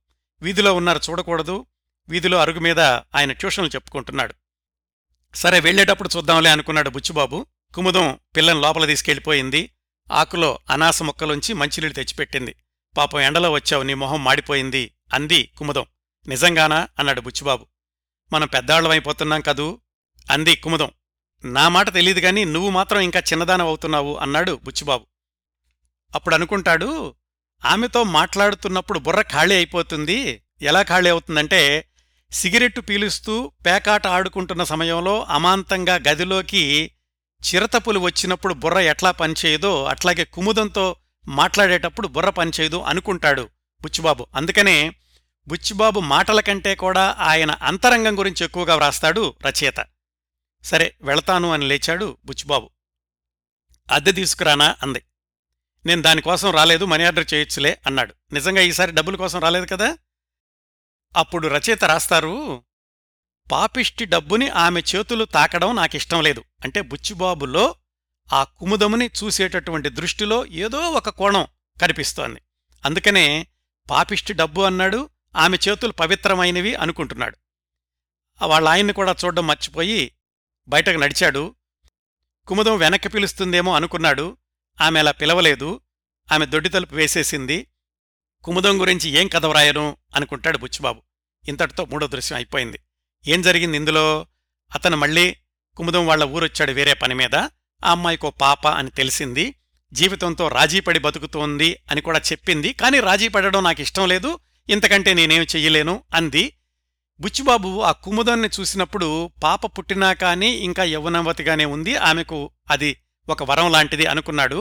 వీధిలో ఉన్నారు, చూడకూడదు, వీధిలో అరుగు మీద ఆయన ట్యూషన్లు చెప్పుకుంటున్నాడు. సరే, వెళ్లేటప్పుడు చూద్దాంలే అనుకున్నాడు బుచ్చిబాబు. కుముదం పిల్లని లోపల తీసుకెళ్లిపోయింది. ఆకులో అనాస మొక్కలోంచి మంచినీళ్ళు తెచ్చిపెట్టింది. పాపం ఎండలో వచ్చావు, నీ మొహం మాడిపోయింది అంది కుముదం. నిజంగానా అన్నాడు బుచ్చిబాబు. మనం పెద్దాళ్లమైపోతున్నాం కదూ అంది కుముదం. నా మాట తెలీదుగాని నువ్వు మాత్రం ఇంకా చిన్నదానవవుతున్నావు అన్నాడు బుచ్చిబాబు. అప్పుడు అనుకుంటాడు ఆమెతో మాట్లాడుతున్నప్పుడు బుర్ర ఖాళీ అయిపోతుంది. ఎలా ఖాళీ అవుతుందంటే, సిగరెట్టు పీలుస్తూ పేకాట ఆడుకుంటున్న సమయంలో అమాంతంగా గదిలోకి చిరతపులు వచ్చినప్పుడు బుర్ర ఎట్లా పనిచేయదో అట్లాగే కుముదంతో మాట్లాడేటప్పుడు బుర్ర పనిచేయదు అనుకుంటాడు బుచ్చిబాబు. అందుకనే బుచ్చిబాబు మాటల కంటే కూడా ఆయన అంతరంగం గురించి ఎక్కువగా వ్రాస్తాడు రచయిత. సరే వెళతాను అని లేచాడు బుచ్చిబాబు. అద్దె తీసుకురానా అంది. నేను దానికోసం రాలేదు, మనీ ఆర్డర్ చేయొచ్చులే అన్నాడు. నిజంగా ఈసారి డబ్బుల కోసం రాలేదు కదా. అప్పుడు రచయిత రాస్తారు, పాపిష్టి డబ్బుని ఆమె చేతులు తాకడం నాకిష్టం లేదు. అంటే బుచ్చిబాబులో ఆ కుముదముని చూసేటటువంటి దృష్టిలో ఏదో ఒక కోణం కనిపిస్తోంది. అందుకనే పాపిష్టి డబ్బు అన్నాడు, ఆమె చేతులు పవిత్రమైనవి అనుకుంటున్నాడు. వాళ్ళ ఆయన్ని కూడా చూడడం మర్చిపోయి బయటకు నడిచాడు. కుముదం వెనక్కి పిలుస్తుందేమో అనుకున్నాడు. ఆమె అలా పిలవలేదు, ఆమె దొడ్డి తలుపు వేసేసింది. కుముదం గురించి ఏం కథ వ్రాయను అనుకుంటాడు బుచ్చిబాబు. ఇంతటితో మూడో దృశ్యం అయిపోయింది. ఏం జరిగింది ఇందులో? అతను మళ్ళీ కుముదం వాళ్ల ఊరొచ్చాడు వేరే పని మీద. ఆ అమ్మాయికో పాప అని తెలిసింది, జీవితంతో రాజీపడి బతుకుతోంది అని కూడా చెప్పింది. కానీ రాజీపడడం నాకు ఇష్టం లేదు, ఇంతకంటే నేనేం చెయ్యలేను అంది. బుచ్చిబాబు ఆ కుముదాన్ని చూసినప్పుడు పాప పుట్టినా కానీ ఇంకా యవ్వనవతిగానే ఉంది, ఆమెకు అది ఒక వరం లాంటిది అనుకున్నాడు.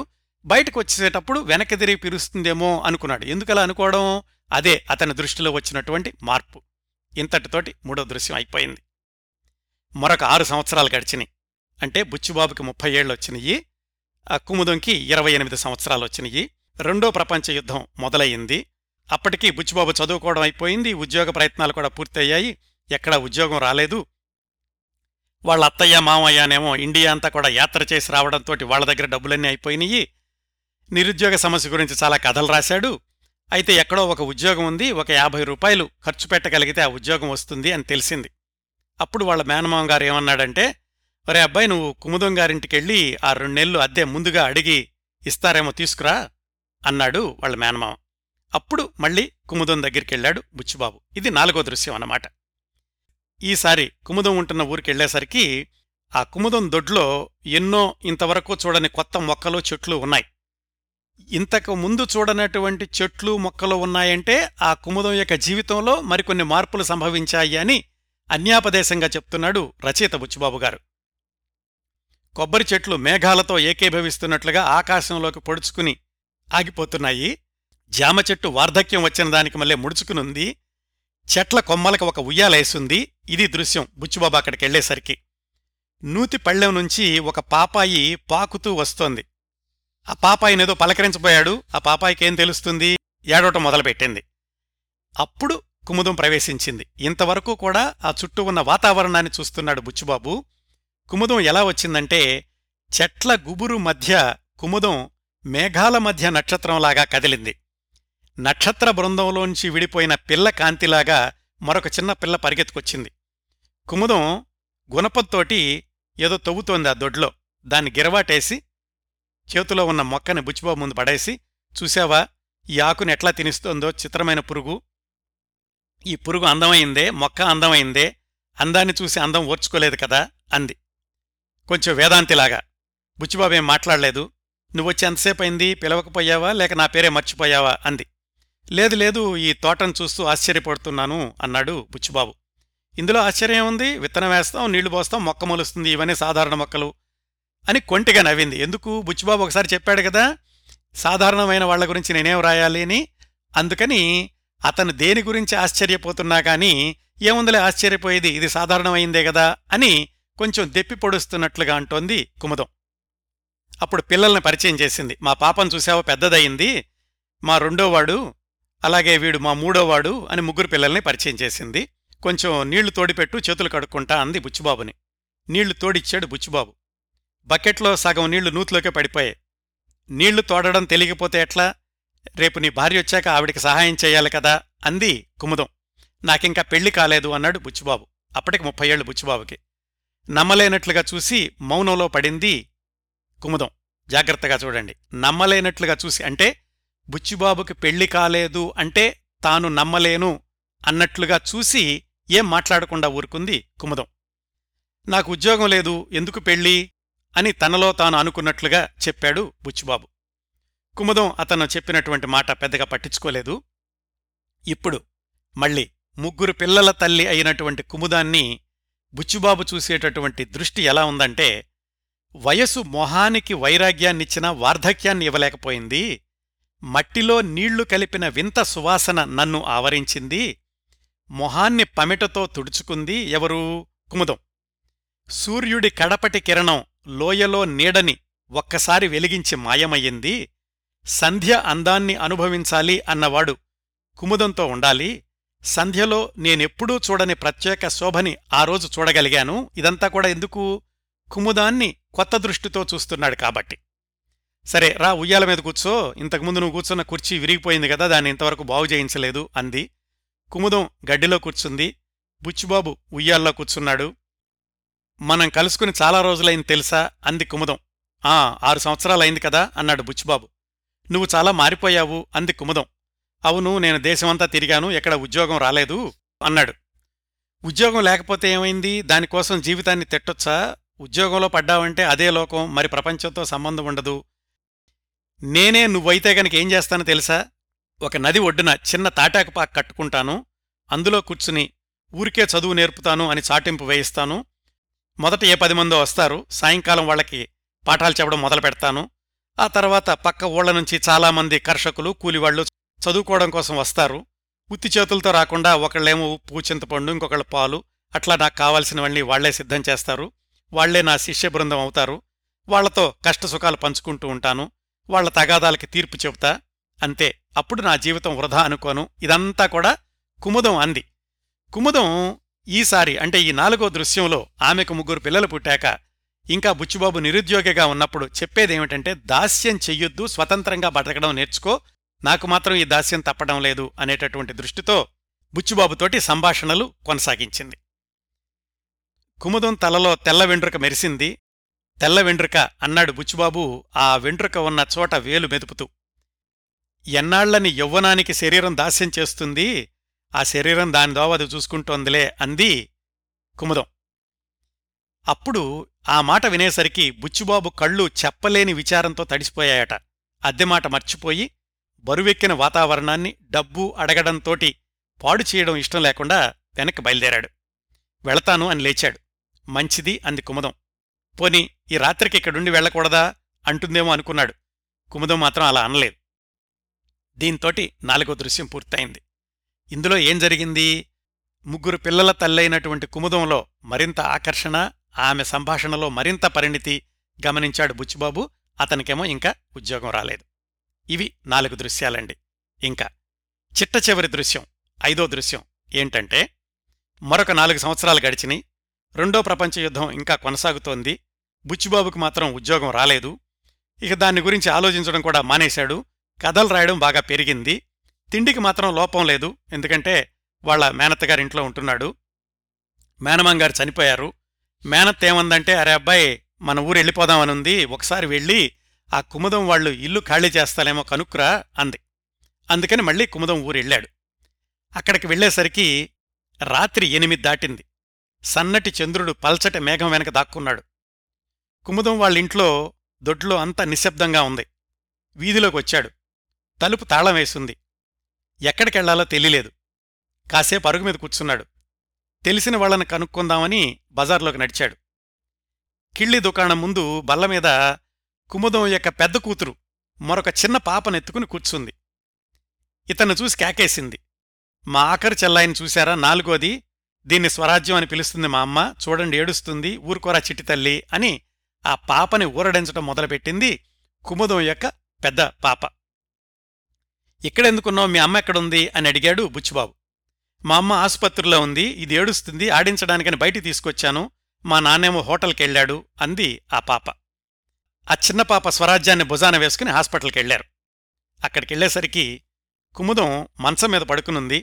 బయటకు వచ్చేసేటప్పుడు వెనక్కి తిరిగి పిలుస్తుందేమో అనుకున్నాడు. ఎందుకలా అనుకోవడం? అదే అతని దృష్టిలో వచ్చినటువంటి మార్పు. ఇంతటితోటి మూడో దృశ్యం అయిపోయింది. మరొక ఆరు సంవత్సరాలు గడిచినాయి. అంటే బుచ్చిబాబుకి ముప్పై ఏళ్ళు వచ్చినాయి, కుముదంకి ఇరవై ఎనిమిది సంవత్సరాలు వచ్చినాయి. రెండో ప్రపంచ యుద్ధం మొదలయ్యింది. అప్పటికీ బుచ్చిబాబు చదువుకోవడం అయిపోయింది, ఉద్యోగ ప్రయత్నాలు కూడా పూర్తయ్యాయి. ఎక్కడా ఉద్యోగం రాలేదు. వాళ్ళ అత్తయ్య మామయ్యనేమో ఇండియా అంతా కూడా యాత్ర చేసి రావడంతో వాళ్ళ దగ్గర డబ్బులన్నీ అయిపోయినాయి. నిరుద్యోగ సమస్య గురించి చాలా కథలు రాశాడు. అయితే ఎక్కడో ఒక ఉద్యోగం ఉంది, ఒక యాభై రూపాయలు ఖర్చు పెట్టగలిగితే ఆ ఉద్యోగం వస్తుంది అని తెలిసింది. అప్పుడు వాళ్ళ మేనమామ గారు ఏమన్నాడంటే, ఒరే అబ్బాయి, నువ్వు కుముదం గారింటికెళ్ళి ఆ రెండు నెలలు అద్దె ముందుగా అడిగి ఇస్తారేమో తీసుకురా అన్నాడు వాళ్ళ మేనమామ. అప్పుడు మళ్ళీ కుముదం దగ్గరికెళ్ళాడు బుచ్చిబాబు. ఇది నాలుగో దృశ్యం అన్నమాట. ఈసారి కుముదం ఉంటున్న ఊరికెళ్లేసరికి ఆ కుముదం దొడ్లో ఎన్నో ఇంతవరకు చూడని కొత్త మొక్కలు చెట్లు ఉన్నాయి. ఇంతకు ముందు చూడనటువంటి చెట్లు మొక్కలు ఉన్నాయంటే ఆ కుముదం యొక్క జీవితంలో మరికొన్ని మార్పులు సంభవించాయి అని అన్యాపదేశంగా చెప్తున్నాడు రచయిత బుచ్చిబాబు గారు. కొబ్బరి చెట్లు మేఘాలతో ఏకీభవిస్తున్నట్లుగా ఆకాశంలోకి పొడుచుకుని ఆగిపోతున్నాయి. జామ చెట్టు వార్ధక్యం వచ్చిన దానికి మళ్ళీ ముడుచుకునుంది. చెట్ల కొమ్మలకు ఒక ఉయ్యాలేసుంది. ఇది దృశ్యం బుచ్చిబాబు అక్కడికెళ్లేసరికి. నూతి పళ్ళెం నుంచి ఒక పాపాయి పాకుతూ వస్తోంది. ఆ పాపాయినేదో పలకరించబోయాడు. ఆ పాపాయికేం తెలుస్తుంది? ఏడవటం మొదలుపెట్టింది. అప్పుడు కుముదం ప్రవేశించింది. ఇంతవరకు కూడా ఆ చుట్టూ ఉన్న వాతావరణాన్ని చూస్తున్నాడు బుచ్చిబాబు. కుముదం ఎలా వచ్చిందంటే, చెట్ల గుబురు మధ్య కుముదం మేఘాల మధ్య నక్షత్రంలాగా కదిలింది. నక్షత్ర బృందంలోంచి విడిపోయిన పిల్ల కాంతిలాగా మరొక చిన్న పిల్ల పరిగెత్తుకొచ్చింది. కుముదం గుణపంతోటి ఏదో తవ్వుతోంది ఆ దొడ్లో. దాన్ని గిరవాటేసి చేతిలో ఉన్న మొక్కని బుచ్చిబాబు ముందు పడేసి, చూసావా ఈ ఆకుని ఎట్లా తినిస్తోందో చిత్రమైన పురుగు. ఈ పురుగు అందమైందే, మొక్క అందమైందే, అందాన్ని చూసి అందం ఓర్చుకోలేదు కదా అంది కొంచెం వేదాంతిలాగా. బుచ్చిబాబు ఏం మాట్లాడలేదు. నువ్వొచ్చి ఎంతసేపు అయింది, పిలవకపోయావా లేక నా పేరే మర్చిపోయావా అంది. లేదు లేదు, ఈ తోటను చూస్తూ ఆశ్చర్యపడుతున్నాను అన్నాడు బుచ్చిబాబు. ఇందులో ఆశ్చర్యం ఉంది, విత్తనం వేస్తాం, నీళ్లు పోస్తాం, మొక్క మొలుస్తుంది, ఇవన్నీ సాధారణ మొక్కలు అని కొంటిగా నవ్వింది. ఎందుకు? బుచ్చిబాబు ఒకసారి చెప్పాడు కదా సాధారణమైన వాళ్ల గురించి నేనేం రాయాలి అని. అందుకని అతను దేని గురించి ఆశ్చర్యపోతున్నా కానీ ఏముందలే ఆశ్చర్యపోయేది, ఇది సాధారణమైందే కదా అని కొంచెం దెప్పి పొడుస్తున్నట్లుగా అంటోంది కుముదం. అప్పుడు పిల్లల్ని పరిచయం చేసింది. మా పాపను చూసావో పెద్దదయింది, మా రెండోవాడు, అలాగే వీడు మా మూడోవాడు అని ముగ్గురు పిల్లల్ని పరిచయం చేసింది. కొంచెం నీళ్లు తోడిపెట్టు, చేతులు కడుక్కుంటా అంది బుచ్చిబాబుని. నీళ్లు తోడిచ్చాడు బుచ్చిబాబు. బకెట్లో సగం నీళ్లు నూతిలోకే పడిపోయాయి. నీళ్లు తోడడం తెలియకపోతే ఎట్లా? రేపు నీ భార్య వచ్చాక ఆవిడికి సహాయం చేయాలి కదా అంది కుముదం. నాకింకా పెళ్లి కాలేదు అన్నాడు బుచ్చిబాబు. అప్పటికి ముప్పై ఏళ్ళు బుచ్చిబాబుకి. నమ్మలేనట్లుగా చూసి మౌనంలో పడింది కుముదం. జాగ్రత్తగా చూడండి, నమ్మలేనట్లుగా చూసి అంటే బుచ్చిబాబుకి పెళ్లి కాలేదు అంటే తాను నమ్మలేను అన్నట్లుగా చూసి ఏం మాట్లాడకుండా ఊరుకుంది కుముదం. నాకు ఉద్యోగం లేదు, ఎందుకు పెళ్ళి అని తనలో తాను అనుకున్నట్లుగా చెప్పాడు బుచ్చిబాబు. కుముదం అతను చెప్పినటువంటి మాట పెద్దగా పట్టించుకోలేదు. ఇప్పుడు మళ్ళీ ముగ్గురు పిల్లల తల్లి అయినటువంటి కుముదాన్ని బుచ్చిబాబు చూసేటటువంటి దృష్టి ఎలా ఉందంటే, వయసు మొహానికి వైరాగ్యాన్నిచ్చినా వార్ధక్యాన్ని ఇవ్వలేకపోయింది, మట్టిలో నీళ్లు కలిపిన వింత సువాసన నన్ను ఆవరించింది, మొహాన్ని పమిటతో తుడుచుకుంది ఎవరూ కుముదం. సూర్యుడి కడపటి కిరణం లోయలో నీడని ఒక్కసారి వెలిగించి మాయమయ్యింది. సంధ్య అందాన్ని అనుభవించాలి అన్నవాడు కుముదంతో ఉండాలి. సంధ్యలో నేనెప్పుడూ చూడని ప్రత్యేక శోభని ఆ రోజు చూడగలిగాను. ఇదంతా కూడా ఎందుకు? కుముదాన్ని కొత్త దృష్టితో చూస్తున్నాడు కాబట్టి. సరే రా, ఉయ్యాల మీద కూర్చో, ఇంతకుముందు నువ్వు కూర్చున్న కుర్చీ విరిగిపోయింది కదా, దాన్ని ఇంతవరకు బాగు చేయించలేదు అంది. కుముదం గడ్డిలో కూర్చుంది, బుచ్చిబాబు ఉయ్యాల్లో కూర్చున్నాడు. మనం కలుసుకుని చాలా రోజులైంది తెలుసా అంది కుముదం. ఆ ఆరు సంవత్సరాలైంది కదా అన్నాడు బుచ్చిబాబు. నువ్వు చాలా మారిపోయావు అంది కుముదం. అవును, నేను దేశమంతా తిరిగాను, ఎక్కడ ఉద్యోగం రాలేదు అన్నాడు. ఉద్యోగం లేకపోతే ఏమైంది? దానికోసం జీవితాన్ని తెట్టొచ్చా? ఉద్యోగంలో పడ్డావంటే అదే లోకం, మరి ప్రపంచంతో సంబంధం ఉండదు. నేనే నువ్వైతే గనక ఏం చేస్తానో తెలుసా? ఒక నది ఒడ్డున చిన్న తాటాకుపాక కట్టుకుంటాను, అందులో కూర్చుని ఊరికే చదువు నేర్పుతాను అని చాటింపు వేయిస్తాను. మొదట ఏ పది మందో వస్తారు, సాయంకాలం వాళ్ళకి పాఠాలు చెప్పడం మొదలు పెడతాను. ఆ తర్వాత పక్క ఊళ్ల నుంచి చాలామంది కర్షకులు, కూలివాళ్లు చదువుకోవడం కోసం వస్తారు. ఉత్తి చేతులతో రాకుండా ఒకళ్ళేమో ఉప్పు, చింతపండు, ఇంకొకళ్ళ పాలు, అట్లా నాకు కావాల్సినవన్నీ వాళ్లే సిద్ధం చేస్తారు. వాళ్లే నా శిష్య బృందం అవుతారు. వాళ్లతో కష్టసుఖాలు పంచుకుంటూ ఉంటాను, వాళ్ల తగాదాలకి తీర్పు చెబుతా. అంతే, అప్పుడు నా జీవితం వృధా అనుకోను. ఇదంతా కూడా కుముదం అంది. కుముదం ఈసారి అంటే ఈ నాలుగో దృశ్యంలో ఆమెకు ముగ్గురు పిల్లలు పుట్టాక ఇంకా బుచ్చిబాబు నిరుద్యోగిగా ఉన్నప్పుడు చెప్పేదేమిటంటే, దాస్యం చెయ్యొద్దు, స్వతంత్రంగా బతకడం నేర్చుకో, నాకు మాత్రం ఈ దాస్యం తప్పడం లేదు అనేటటువంటి దృష్టితో బుచ్చిబాబుతోటి సంభాషణలు కొనసాగించింది. కుముదం తలలో తెల్ల వెండ్రుక మెరిసింది. తెల్ల వెండ్రుక అన్నాడు బుచ్చిబాబు ఆ వెండ్రుక ఉన్న చోట వేలు మెదుపుతూ. ఎన్నాళ్లని యవ్వనానికి శరీరం దాస్యం చేస్తుంది, ఆ శరీరం దాని దోవది చూసుకుంటోందిలే అంది కుముదం. అప్పుడు ఆ మాట వినేసరికి బుచ్చిబాబు కళ్ళు చెప్పలేని విచారంతో తడిసిపోయాయట. అద్దెమాట మర్చిపోయి బరువెక్కిన వాతావరణాన్ని డబ్బు అడగడంతోటి పాడు చేయడం ఇష్టం లేకుండా వెనక్కి బయలుదేరాడు. వెళతాను అని లేచాడు. మంచిది అంది కుముదం. పోనీ ఈ రాత్రికి ఇక్కడుండి వెళ్లకూడదా అంటుందేమో అనుకున్నాడు. కుముదం మాత్రం అలా అనలేదు. దీంతోటి నాలుగో దృశ్యం పూర్తయింది. ఇందులో ఏం జరిగింది? ముగ్గురు పిల్లల తల్లైనటువంటి కుముదంలో మరింత ఆకర్షణ, ఆమె సంభాషణలో మరింత పరిణితి గమనించాడు బుచ్చిబాబు. అతనికేమో ఇంకా ఉద్యోగం రాలేదు. ఇవి నాలుగు దృశ్యాలండి. ఇంకా చిట్ట చివరి దృశ్యం, ఐదో దృశ్యం ఏంటంటే, మరొక నాలుగు సంవత్సరాలు గడిచినాయి. రెండో ప్రపంచ యుద్ధం ఇంకా కొనసాగుతోంది. బుచ్చిబాబుకు మాత్రం ఉద్యోగం రాలేదు. ఇక దాని గురించి ఆలోచించడం కూడా మానేశాడు. కథలు రాయడం బాగా పెరిగింది. తిండికి మాత్రం లోపం లేదు, ఎందుకంటే వాళ్ళ మేనత్తగారింట్లో ఉంటున్నాడు. మేనమాంగారు చనిపోయారు. మేనత్ ఏమందంటే, అరే అబ్బాయి మన ఊరు వెళ్ళిపోదామనుంది, ఒకసారి వెళ్ళి ఆ కుముదం వాళ్ళు ఇల్లు ఖాళీ చేస్తాలేమో కనుక్కురా అంది. అందుకని మళ్ళీ కుముదం ఊరు వెళ్ళాడు. అక్కడికి వెళ్లేసరికి రాత్రి ఎనిమిది దాటింది. సన్నటి చంద్రుడు పల్చటి మేఘం వెనక దాక్కున్నాడు. కుముదం వాళ్ళింట్లో దొడ్లో అంతా నిశ్శబ్దంగా ఉంది. వీధిలోకి వచ్చాడు. తలుపు తాళం వేసింది. ఎక్కడికెళ్లాలో తెలియలేదు. కాసేపు అరుగు మీద కూర్చున్నాడు. తెలిసిన వాళ్ళని కనుక్కుందామని బజార్లోకి నడిచాడు. కిళ్ళి దుకాణం ముందు బల్లమీద కుముదం యొక్క పెద్ద కూతురు మరొక చిన్న పాపనెత్తుకుని కూర్చుంది. ఇతను చూసి కేకేసింది. మా ఆఖరు చెల్లాయిని చూశారా, నాలుగోది, దీన్ని స్వరాజ్యం అని పిలుస్తుంది మా అమ్మ, చూడండి ఏడుస్తుంది, ఊరుకోరా చిట్టి తల్లి అని ఆ పాపని ఊరడించటం మొదలుపెట్టింది కుముదం యొక్క పెద్ద పాప. ఇక్కడెందుకున్నావు, మీ అమ్మ ఎక్కడుంది అని అడిగాడు బుచ్చిబాబు. మా అమ్మ ఆసుపత్రిలో ఉంది, ఇది ఏడుస్తుంది, ఆడించడానికని బయటికి తీసుకొచ్చాను, మా నాన్నేమో హోటల్కెళ్లాడు అంది ఆ పాప. ఆ చిన్న పాప స్వరాజ్యాన్ని భుజాన వేసుకుని హాస్పిటల్కెళ్లారు. అక్కడికెళ్లేసరికి కుముదం మంచం మీద పడుకునుంది.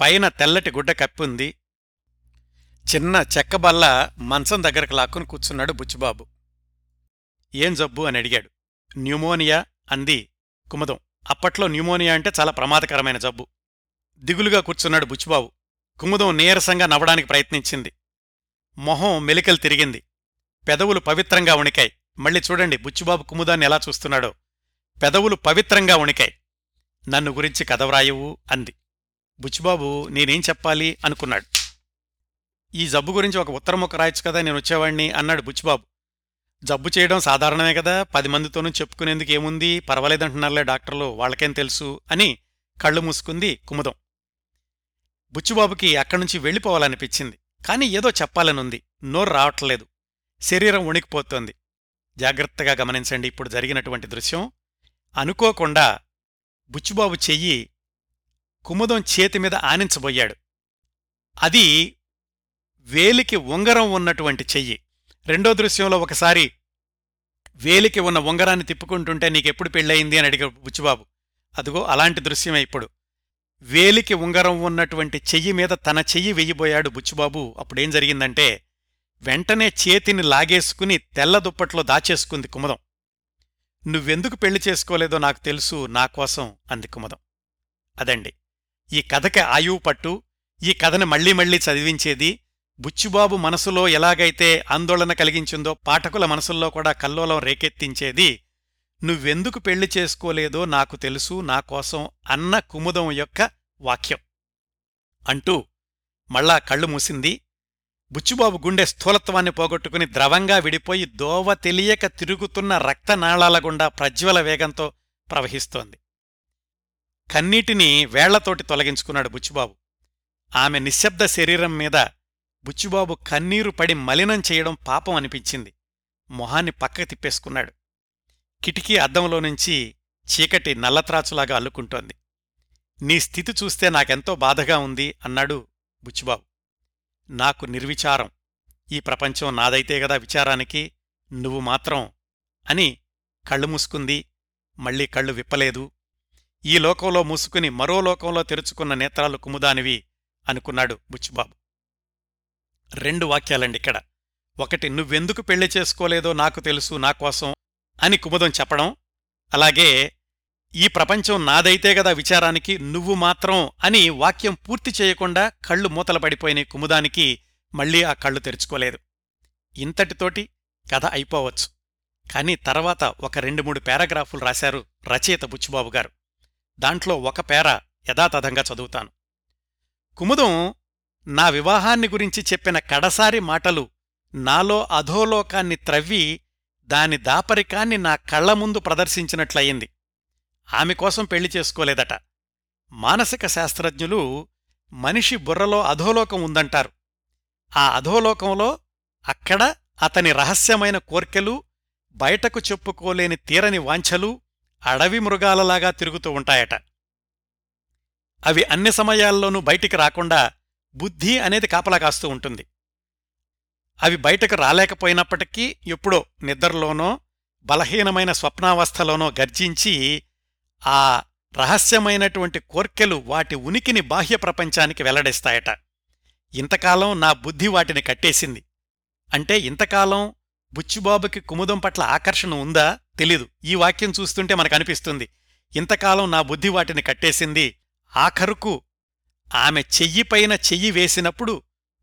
పైన తెల్లటి గుడ్డ కప్పుంది. చిన్న చెక్కబల్ల మంచం దగ్గరకు లాక్కుని కూర్చున్నాడు బుచ్చిబాబు. ఏం జబ్బు అని అడిగాడు. న్యూమోనియా అంది కుముదం. అప్పట్లో న్యూమోనియా అంటే చాలా ప్రమాదకరమైన జబ్బు. దిగులుగా కూర్చున్నాడు బుచ్చిబాబు. కుముదం నీరసంగా నవ్వడానికి ప్రయత్నించింది. మొహం మెలికలు తిరిగింది, పెదవులు పవిత్రంగా ఉణికాయి. మళ్ళీ చూడండి బుచ్చిబాబు కుముదాన్ని ఎలా చూస్తున్నాడో. పెదవులు పవిత్రంగా వణికాయి. నన్ను గురించి కథ వ్రాయవు అంది. బుచ్చిబాబు నేనేం చెప్పాలి అనుకున్నాడు. ఈ జబ్బు గురించి ఒక ఉత్తరం ఒక రాయొచ్చు కదా, నేను వచ్చేవాణ్ణి అన్నాడు బుచ్చిబాబు. జబ్బు చేయడం సాధారణమే కదా, పది మందితోనూ చెప్పుకునేందుకు ఏముంది, పర్వాలేదంటున్నారులే డాక్టర్లు, వాళ్ళకేం తెలుసు అని కళ్ళు మూసుకుంది కుముదం. బుచ్చిబాబుకి అక్కడ్నుంచి వెళ్ళిపోవాలనిపించింది. కాని ఏదో చెప్పాలనుంది, నోరు రావట్లేదు, శరీరం వణికిపోతోంది. జాగ్రత్తగా గమనించండి ఇప్పుడు జరిగినటువంటి దృశ్యం. అనుకోకుండా బుచ్చిబాబు చెయ్యి కుముదం చేతిమీద ఆనించబోయాడు. అది వేలికి ఉంగరం ఉన్నటువంటి చెయ్యి. రెండో దృశ్యంలో ఒకసారి వేలికి ఉన్న ఉంగరాన్ని తిప్పుకుంటుంటే నీకెప్పుడు పెళ్ళయింది అని అడిగాడు బుచ్చిబాబు. అదిగో అలాంటి దృశ్యమే ఇప్పుడు. వేలికి ఉంగరం ఉన్నటువంటి చెయ్యి మీద తన చెయ్యి వెయ్యిబోయాడు బుచ్చిబాబు. అప్పుడేం జరిగిందంటే వెంటనే చేతిని లాగేసుకుని తెల్ల దుప్పట్లో దాచేసుకుంది కుముదం. నువ్వెందుకు పెళ్లి చేసుకోలేదో నాకు తెలుసు, నాకోసం అంది కుముదం. అదండి ఈ కథకి ఆయువు పట్టు. ఈ కథని మళ్లీ మళ్లీ చదివించేది బుచ్చిబాబు మనసులో ఎలాగైతే ఆందోళన కలిగించిందో పాఠకుల మనసుల్లో కూడా కల్లోలం రేకెత్తించేది నువ్వెందుకు పెళ్లి చేసుకోలేదో నాకు తెలుసు, నాకోసం అన్న కుముదం యొక్క వాక్యం అంటూ మళ్ళా కళ్ళు మూసింది. బుచ్చిబాబు గుండె స్థూలత్వాన్ని పోగొట్టుకుని ద్రవంగా విడిపోయి దోవ తెలియక తిరుగుతున్న రక్తనాళాల గుండా ప్రజ్వల వేగంతో ప్రవహిస్తోంది. కన్నీటిని వేళ్లతోటి తొలగించుకున్నాడు బుచ్చిబాబు. ఆమె నిశ్శబ్ద శరీరం మీద బుచ్చిబాబు కన్నీరు పడి మలినం చేయడం పాపం అనిపించింది. మొహాన్ని పక్కకు తిప్పేసుకున్నాడు. కిటికీ అద్దంలో నుంచి చీకటి నల్లత్రాచులాగా అల్లుకుంటోంది. నీ స్థితి చూస్తే నాకెంతో బాధగా ఉంది అన్నాడు బుచ్చిబాబు. నాకు నిర్విచారం, ఈ ప్రపంచం నాదైతే గదా విచారానికి, నువ్వు మాత్రం అని కళ్ళు మూసుకుంది. మళ్లీ కళ్ళు విప్పలేదు. ఈ లోకంలో మూసుకుని మరో లోకంలో తెరుచుకున్న నేత్రాలు కుముదానివి అనుకున్నాడు బుచ్చిబాబు. రెండు వాక్యాలండిక్కడ. ఒకటి నువ్వెందుకు పెళ్లి చేసుకోలేదో నాకు తెలుసు, నాకోసం అని కుముదం చెప్పడం, అలాగే ఈ ప్రపంచం నాదైతే గదా విచారానికి, నువ్వు మాత్రం అని వాక్యం పూర్తి చేయకుండా కళ్ళు మూతలు పడిపోయిన కుముదానికి మళ్లీ ఆ కళ్ళు తెరుచుకోలేదు. ఇంతటితోటి కథ అయిపోవచ్చు. కానీ తర్వాత ఒక రెండు మూడు పేరాగ్రాఫులు రాశారు రచయిత బుచ్చిబాబు గారు. దాంట్లో ఒక పేర యథాతథంగా చదువుతాను. కుముదం నా వివాహాన్ని గురించి చెప్పిన కడసారి మాటలు నాలో అధోలోకాన్ని త్రవ్వి దాని దాపరికాన్ని నా కళ్ల ముందు ప్రదర్శించినట్లయింది. ఆమె కోసం పెళ్లి చేసుకోలేదట. మానసిక శాస్త్రజ్ఞులు మనిషి బుర్రలో అధోలోకం ఉందంటారు. ఆ అధోలోకంలో అక్కడ అతని రహస్యమైన కోర్కెలు, బయటకు చెప్పుకోలేని తీరని వాంఛలు అడవి మృగాలలాగా తిరుగుతూ ఉంటాయట. అవి అన్ని సమయాల్లోనూ బయటికి రాకుండా బుద్ధి అనేది కాపలా కాస్తూ ఉంటుంది. అవి బయటకు రాలేకపోయినప్పటికీ ఎప్పుడో నిద్రలోనో బలహీనమైన స్వప్నావస్థలోనో గర్జించి ఆ రహస్యమైనటువంటి కోర్కెలు వాటి ఉనికిని బాహ్య ప్రపంచానికి వెల్లడిస్తాయట. ఇంతకాలం నా బుద్ధి వాటిని కట్టేసింది అంటే ఇంతకాలం బుచ్చిబాబుకి కుముదం పట్ల ఆకర్షణ ఉందా తెలీదు. ఈ వాక్యం చూస్తుంటే మనకనిపిస్తుంది ఇంతకాలం నా బుద్ధి వాటిని కట్టేసింది. ఆఖరుకు ఆమె చెయ్యిపైన చెయ్యి వేసినప్పుడు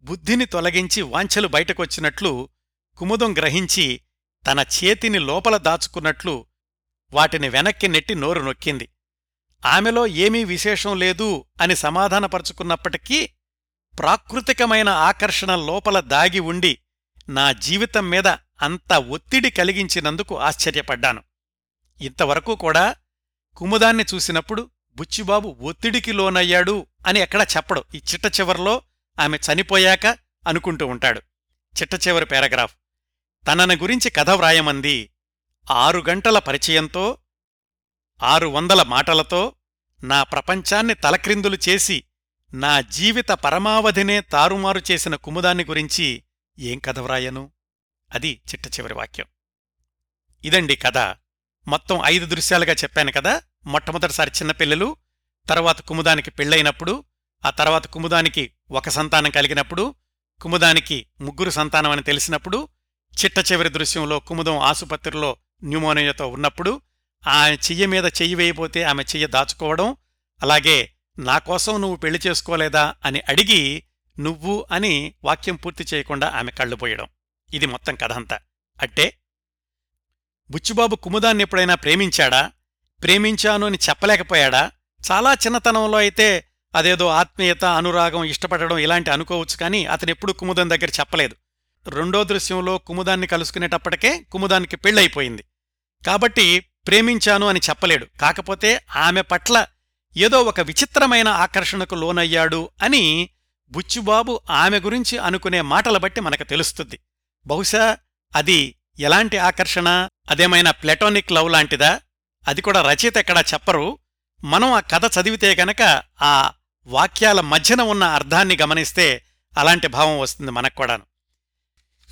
బుద్ధిని తొలగించి వాంఛలు బయటకొచ్చినట్లు కుముదం గ్రహించి తన చేతిని లోపల దాచుకున్నట్లు వాటిని వెనక్కి నెట్టి నోరు నొక్కింది. ఆమెలో ఏమీ విశేషం లేదు అని సమాధానపరుచుకున్నప్పటికీ ప్రాకృతికమైన ఆకర్షణ లోపల దాగి ఉండి నా జీవితం మీద అంత ఒత్తిడి కలిగించినందుకు ఆశ్చర్యపడ్డాను. ఇంతవరకు కూడా కుముదాన్ని చూసినప్పుడు బుచ్చిబాబు ఒత్తిడికి లోనయ్యాడు అని ఎక్కడా చెప్పడు. ఈ చిట్ట చివర్లో ఆమె చనిపోయాక అనుకుంటూ ఉంటాడు. చిట్ట చివరి పేరాగ్రాఫ్. తనని గురించి కథ వ్రాయమంది. ఆరు గంటల పరిచయంతో ఆరు వందల మాటలతో నా ప్రపంచాన్ని తలక్రిందులు చేసి నా జీవిత పరమావధినే తారుమారు చేసిన కుముదాన్ని గురించి ఏం కథ వ్రాయను. అది చిట్ట చివరి వాక్యం. ఇదండి కథ. మొత్తం ఐదు దృశ్యాలుగా చెప్పాను కదా. మొట్టమొదటిసారి చిన్నపిల్లలు, తర్వాత కుముదానికి పెళ్లైనప్పుడు, ఆ తర్వాత కుముదానికి ఒక సంతానం కలిగినప్పుడు, కుముదానికి ముగ్గురు సంతానం అని తెలిసినప్పుడు, చిట్ట చివరి దృశ్యంలో కుముదం ఆసుపత్రిలో న్యూమోనియాతో ఉన్నప్పుడు, ఆ చెయ్యి మీద చెయ్యి వేయబోతే ఆమె చెయ్యి దాచుకోవడం, అలాగే నాకోసం నువ్వు పెళ్లి చేసుకోలేదా అని అడిగి నువ్వు అని వాక్యం పూర్తి చేయకుండా ఆమె కళ్ళుపోయడం. ఇది మొత్తం కథ అంతా. అంటే బుచ్చిబాబు కుముదాన్ని ఎప్పుడైనా ప్రేమించాడా? ప్రేమించాను అని చెప్పలేకపోయాడా? చాలా చిన్నతనంలో అయితే అదేదో ఆత్మీయత, అనురాగం, ఇష్టపడడం ఇలాంటి అనుకోవచ్చు, కానీ అతనెప్పుడు కుముదం దగ్గర చెప్పలేదు. రెండో దృశ్యంలో కుముదాన్ని కలుసుకునేటప్పటికే కుముదానికి పెళ్ళైపోయింది కాబట్టి ప్రేమించాను అని చెప్పలేడు. కాకపోతే ఆమె పట్ల ఏదో ఒక విచిత్రమైన ఆకర్షణకు లోనయ్యాడు అని బుచ్చిబాబు ఆమె గురించి అనుకునే మాటల బట్టి మనకు తెలుస్తుంది. బహుశా అది ఎలాంటి ఆకర్షణ? అదేమైనా ప్లాటోనిక్ లవ్ లాంటిదా? అది కూడా రచయిత ఎక్కడా చెప్పరు. మనం ఆ కథ చదివితే గనక ఆ వాక్యాల మధ్యన ఉన్న అర్థాన్ని గమనిస్తే అలాంటి భావం వస్తుంది మనకు కూడాను.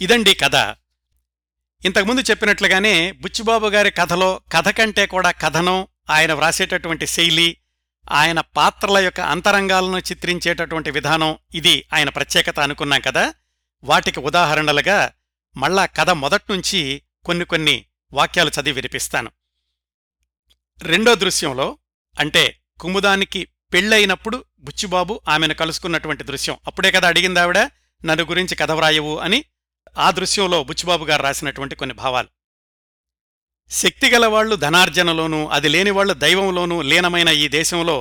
ఇదండి కథ. ఇంతకుముందు చెప్పినట్లుగానే బుచ్చిబాబు గారి కథలో కథ కంటే కూడా కథనం, ఆయన వ్రాసేటటువంటి శైలి, ఆయన పాత్రల యొక్క అంతరంగాలను చిత్రించేటటువంటి విధానం, ఇది ఆయన ప్రత్యేకత అనుకున్నాం కదా. వాటికి ఉదాహరణలుగా మళ్ళా కథ మొదట్నుంచి కొన్ని కొన్ని వాక్యాలు చదివి వినిపిస్తాను. రెండో దృశ్యంలో, అంటే కుముదానికి పెళ్ళైనప్పుడు బుచ్చిబాబు ఆమెను కలుసుకున్నటువంటి దృశ్యం, అప్పుడే కదా అడిగిందావిడ నన్ను గురించి కథ వ్రాయవు అని. ఆ దృశ్యంలో బుచ్చిబాబు గారు రాసినటువంటి కొన్ని భావాలు: శక్తిగలవాళ్లు ధనార్జనలోనూ అది లేనివాళ్లు దైవంలోనూ లీనమైన ఈ దేశంలో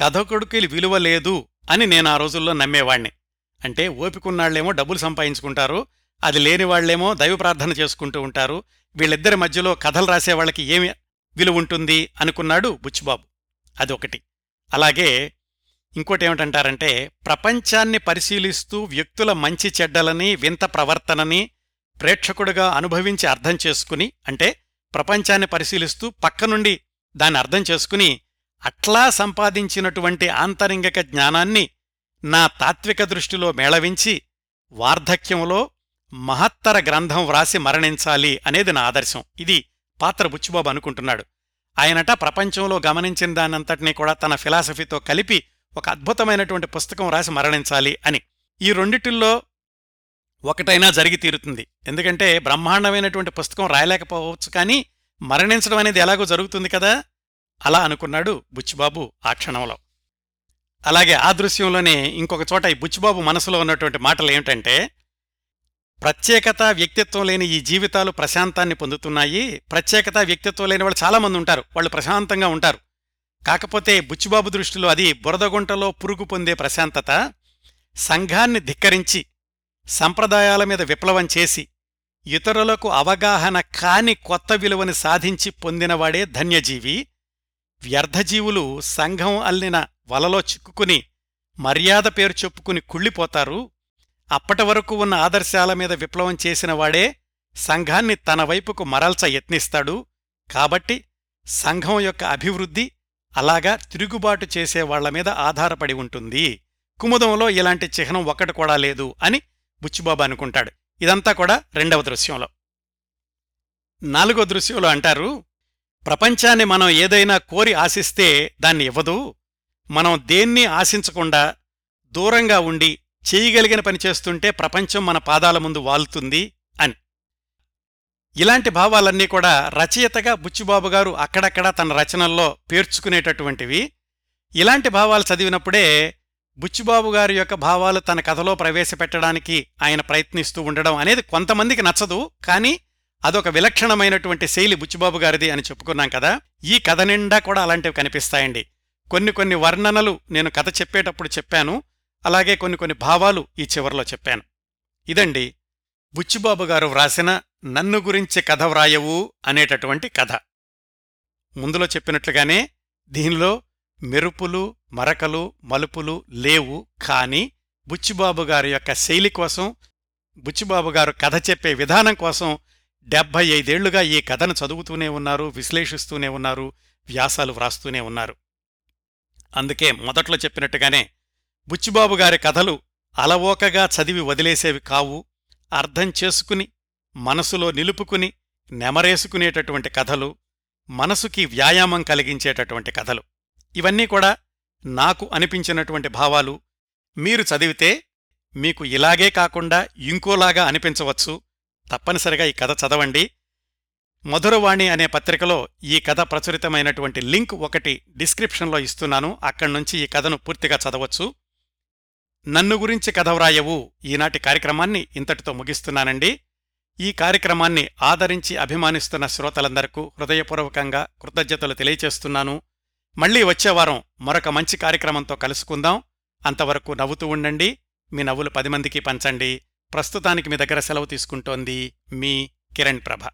కథకుడికి విలువ లేదు అని నేను ఆ రోజుల్లో నమ్మేవాణ్ణి. అంటే ఓపికున్నాళ్లేమో డబ్బులు సంపాదించుకుంటారు, అది లేనివాళ్లేమో దైవ ప్రార్థన చేసుకుంటూ ఉంటారు, వీళ్ళిద్దరి మధ్యలో కథలు రాసేవాళ్లకి ఏమి విలువుంటుంది అనుకున్నాడు బుచ్చిబాబు. అదొకటి. అలాగే ఇంకోటి ఏమిటంటారంటే, ప్రపంచాన్ని పరిశీలిస్తూ వ్యక్తుల మంచి చెడ్డలని, వింత ప్రవర్తనని ప్రేక్షకుడుగా అనుభవించి అర్థం చేసుకుని, అంటే ప్రపంచాన్ని పరిశీలిస్తూ పక్కనుండి దాన్ని అర్థం చేసుకుని అట్లా సంపాదించినటువంటి ఆంతరింగిక జ్ఞానాన్ని నా తాత్విక దృష్టిలో మేళవించి వార్ధక్యంలో మహత్తర గ్రంథం వ్రాసి మరణించాలి అనేది నా ఆదర్శం. ఇది పాత్ర బుచ్చిబాబు అనుకుంటున్నాడు. ఆయనట ప్రపంచంలో గమనించిన దానంతటినీ కూడా తన ఫిలాసఫీతో కలిపి ఒక అద్భుతమైనటువంటి పుస్తకం రాసి మరణించాలి అని. ఈ రెండిటిల్లో ఒకటైనా జరిగి తీరుతుంది. ఎందుకంటే బ్రహ్మాండమైనటువంటి పుస్తకం రాయలేకపోవచ్చు, కానీ మరణించడం అనేది ఎలాగో జరుగుతుంది కదా. అలా అనుకున్నాడు బుచ్చిబాబు ఆ క్షణంలో. అలాగే ఆ దృశ్యంలోనే ఇంకొక చోట ఈ బుచ్చిబాబు మనసులో ఉన్నటువంటి మాటలు ఏమిటంటే, ప్రత్యేకత వ్యక్తిత్వం లేని ఈ జీవితాలు ప్రశాంతాన్ని పొందుతున్నాయి. ప్రత్యేకత వ్యక్తిత్వం లేని వాళ్ళు చాలామంది ఉంటారు, వాళ్ళు ప్రశాంతంగా ఉంటారు. కాకపోతే బుచ్చిబాబు దృష్టిలో అది బురదగుంటలో పురుగు పొందే ప్రశాంతత. సంఘాన్ని ధిక్కరించి, సంప్రదాయాల మీద విప్లవం చేసి, ఇతరులకు అవగాహన కాని కొత్త విలువని సాధించి పొందినవాడే ధన్యజీవి. వ్యర్థజీవులు సంఘం అల్లిన వలలో చిక్కుకుని మర్యాద పేరు చెప్పుకుని కుళ్ళిపోతారు. అప్పటి వరకు ఉన్న ఆదర్శాల మీద విప్లవం చేసినవాడే సంఘాన్ని తన వైపుకు మరల్చ యత్నిస్తాడు. కాబట్టి సంఘం యొక్క అభివృద్ధి అలాగా తిరుగుబాటు చేసేవాళ్ల మీద ఆధారపడి ఉంటుంది. కుముదంలో ఇలాంటి చిహ్నం ఒక్కటి కూడా లేదు అని బుచ్చిబాబు అనుకుంటాడు. ఇదంతా కూడా రెండవ దృశ్యంలో. నాలుగో దృశ్యంలో అంటారు, ప్రపంచాన్ని మనం ఏదైనా కోరి ఆశిస్తే దాన్ని ఇవ్వదు. మనం దేన్ని ఆశించకుండా దూరంగా ఉండి చేయగలిగిన పని చేస్తుంటే ప్రపంచం మన పాదాల ముందు వాలుతుంది అని. ఇలాంటి భావాలన్నీ కూడా రచయితగా బుచ్చిబాబు గారు అక్కడక్కడా తన రచనల్లో పేర్చుకునేటటువంటివి. ఇలాంటి భావాలు చదివినప్పుడే బుచ్చిబాబు గారి యొక్క భావాలు తన కథలో ప్రవేశపెట్టడానికి ఆయన ప్రయత్నిస్తూ ఉండడం అనేది కొంతమందికి నచ్చదు, కానీ అదొక విలక్షణమైనటువంటి శైలి బుచ్చిబాబు గారిది అని చెప్పుకున్నాం కదా. ఈ కథ నిండా కూడా అలాంటివి కనిపిస్తాయండి. కొన్ని కొన్ని వర్ణనలు నేను కథ చెప్పేటప్పుడు చెప్పాను, అలాగే కొన్ని కొన్ని భావాలు ఈ చివర్లో చెప్పాను. ఇదండి బుచ్చిబాబు గారు వ్రాసిన నన్ను గురించి కథ వ్రాయవు అనేటటువంటి కథ. ముందులో చెప్పినట్లుగానే దీనిలో మెరుపులు, మరకలు, మలుపులు లేవు, కానీ బుచ్చిబాబు గారి యొక్క శైలి కోసం, బుచ్చిబాబు గారు కథ చెప్పే విధానం కోసం డెబ్బై ఐదేళ్లుగా ఈ కథను చదువుతూనే ఉన్నారు, విశ్లేషిస్తూనే ఉన్నారు, వ్యాసాలు వ్రాస్తూనే ఉన్నారు. అందుకే మొదట్లో చెప్పినట్టుగానే బుచ్చిబాబు గారి కథలు అలవోకగా చదివి వదిలేసేవి కావు. అర్థం చేసుకుని, మనసులో నిలుపుకుని, నెమరేసుకునేటటువంటి కథలు, మనసుకి వ్యాయామం కలిగించేటటువంటి కథలు. ఇవన్నీ కూడా నాకు అనిపించినటువంటి భావాలు. మీరు చదివితే మీకు ఇలాగే కాకుండా ఇంకోలాగా అనిపించవచ్చు. తప్పనిసరిగా ఈ కథ చదవండి. మధురవాణి అనే పత్రికలో ఈ కథ ప్రచురితమైనటువంటి లింక్ ఒకటి డిస్క్రిప్షన్లో ఇస్తున్నాను, అక్కడ్నుంచి ఈ కథను పూర్తిగా చదవచ్చు. నన్ను గురించి కథ వ్రాయవు ఈనాటి కార్యక్రమాన్ని ఇంతటితో ముగిస్తున్నానండి. ఈ కార్యక్రమాన్ని ఆదరించి అభిమానిస్తున్న శ్రోతలందరకు హృదయపూర్వకంగా కృతజ్ఞతలు తెలియచేస్తున్నాను. మళ్లీ వచ్చేవారం మరొక మంచి కార్యక్రమంతో కలుసుకుందాం. అంతవరకు నవ్వుతూ ఉండండి, మీ నవ్వులు పది మందికి పంచండి. ప్రస్తుతానికి మీ దగ్గర సెలవు తీసుకుంటోంది మీ కిరణ్ ప్రభ.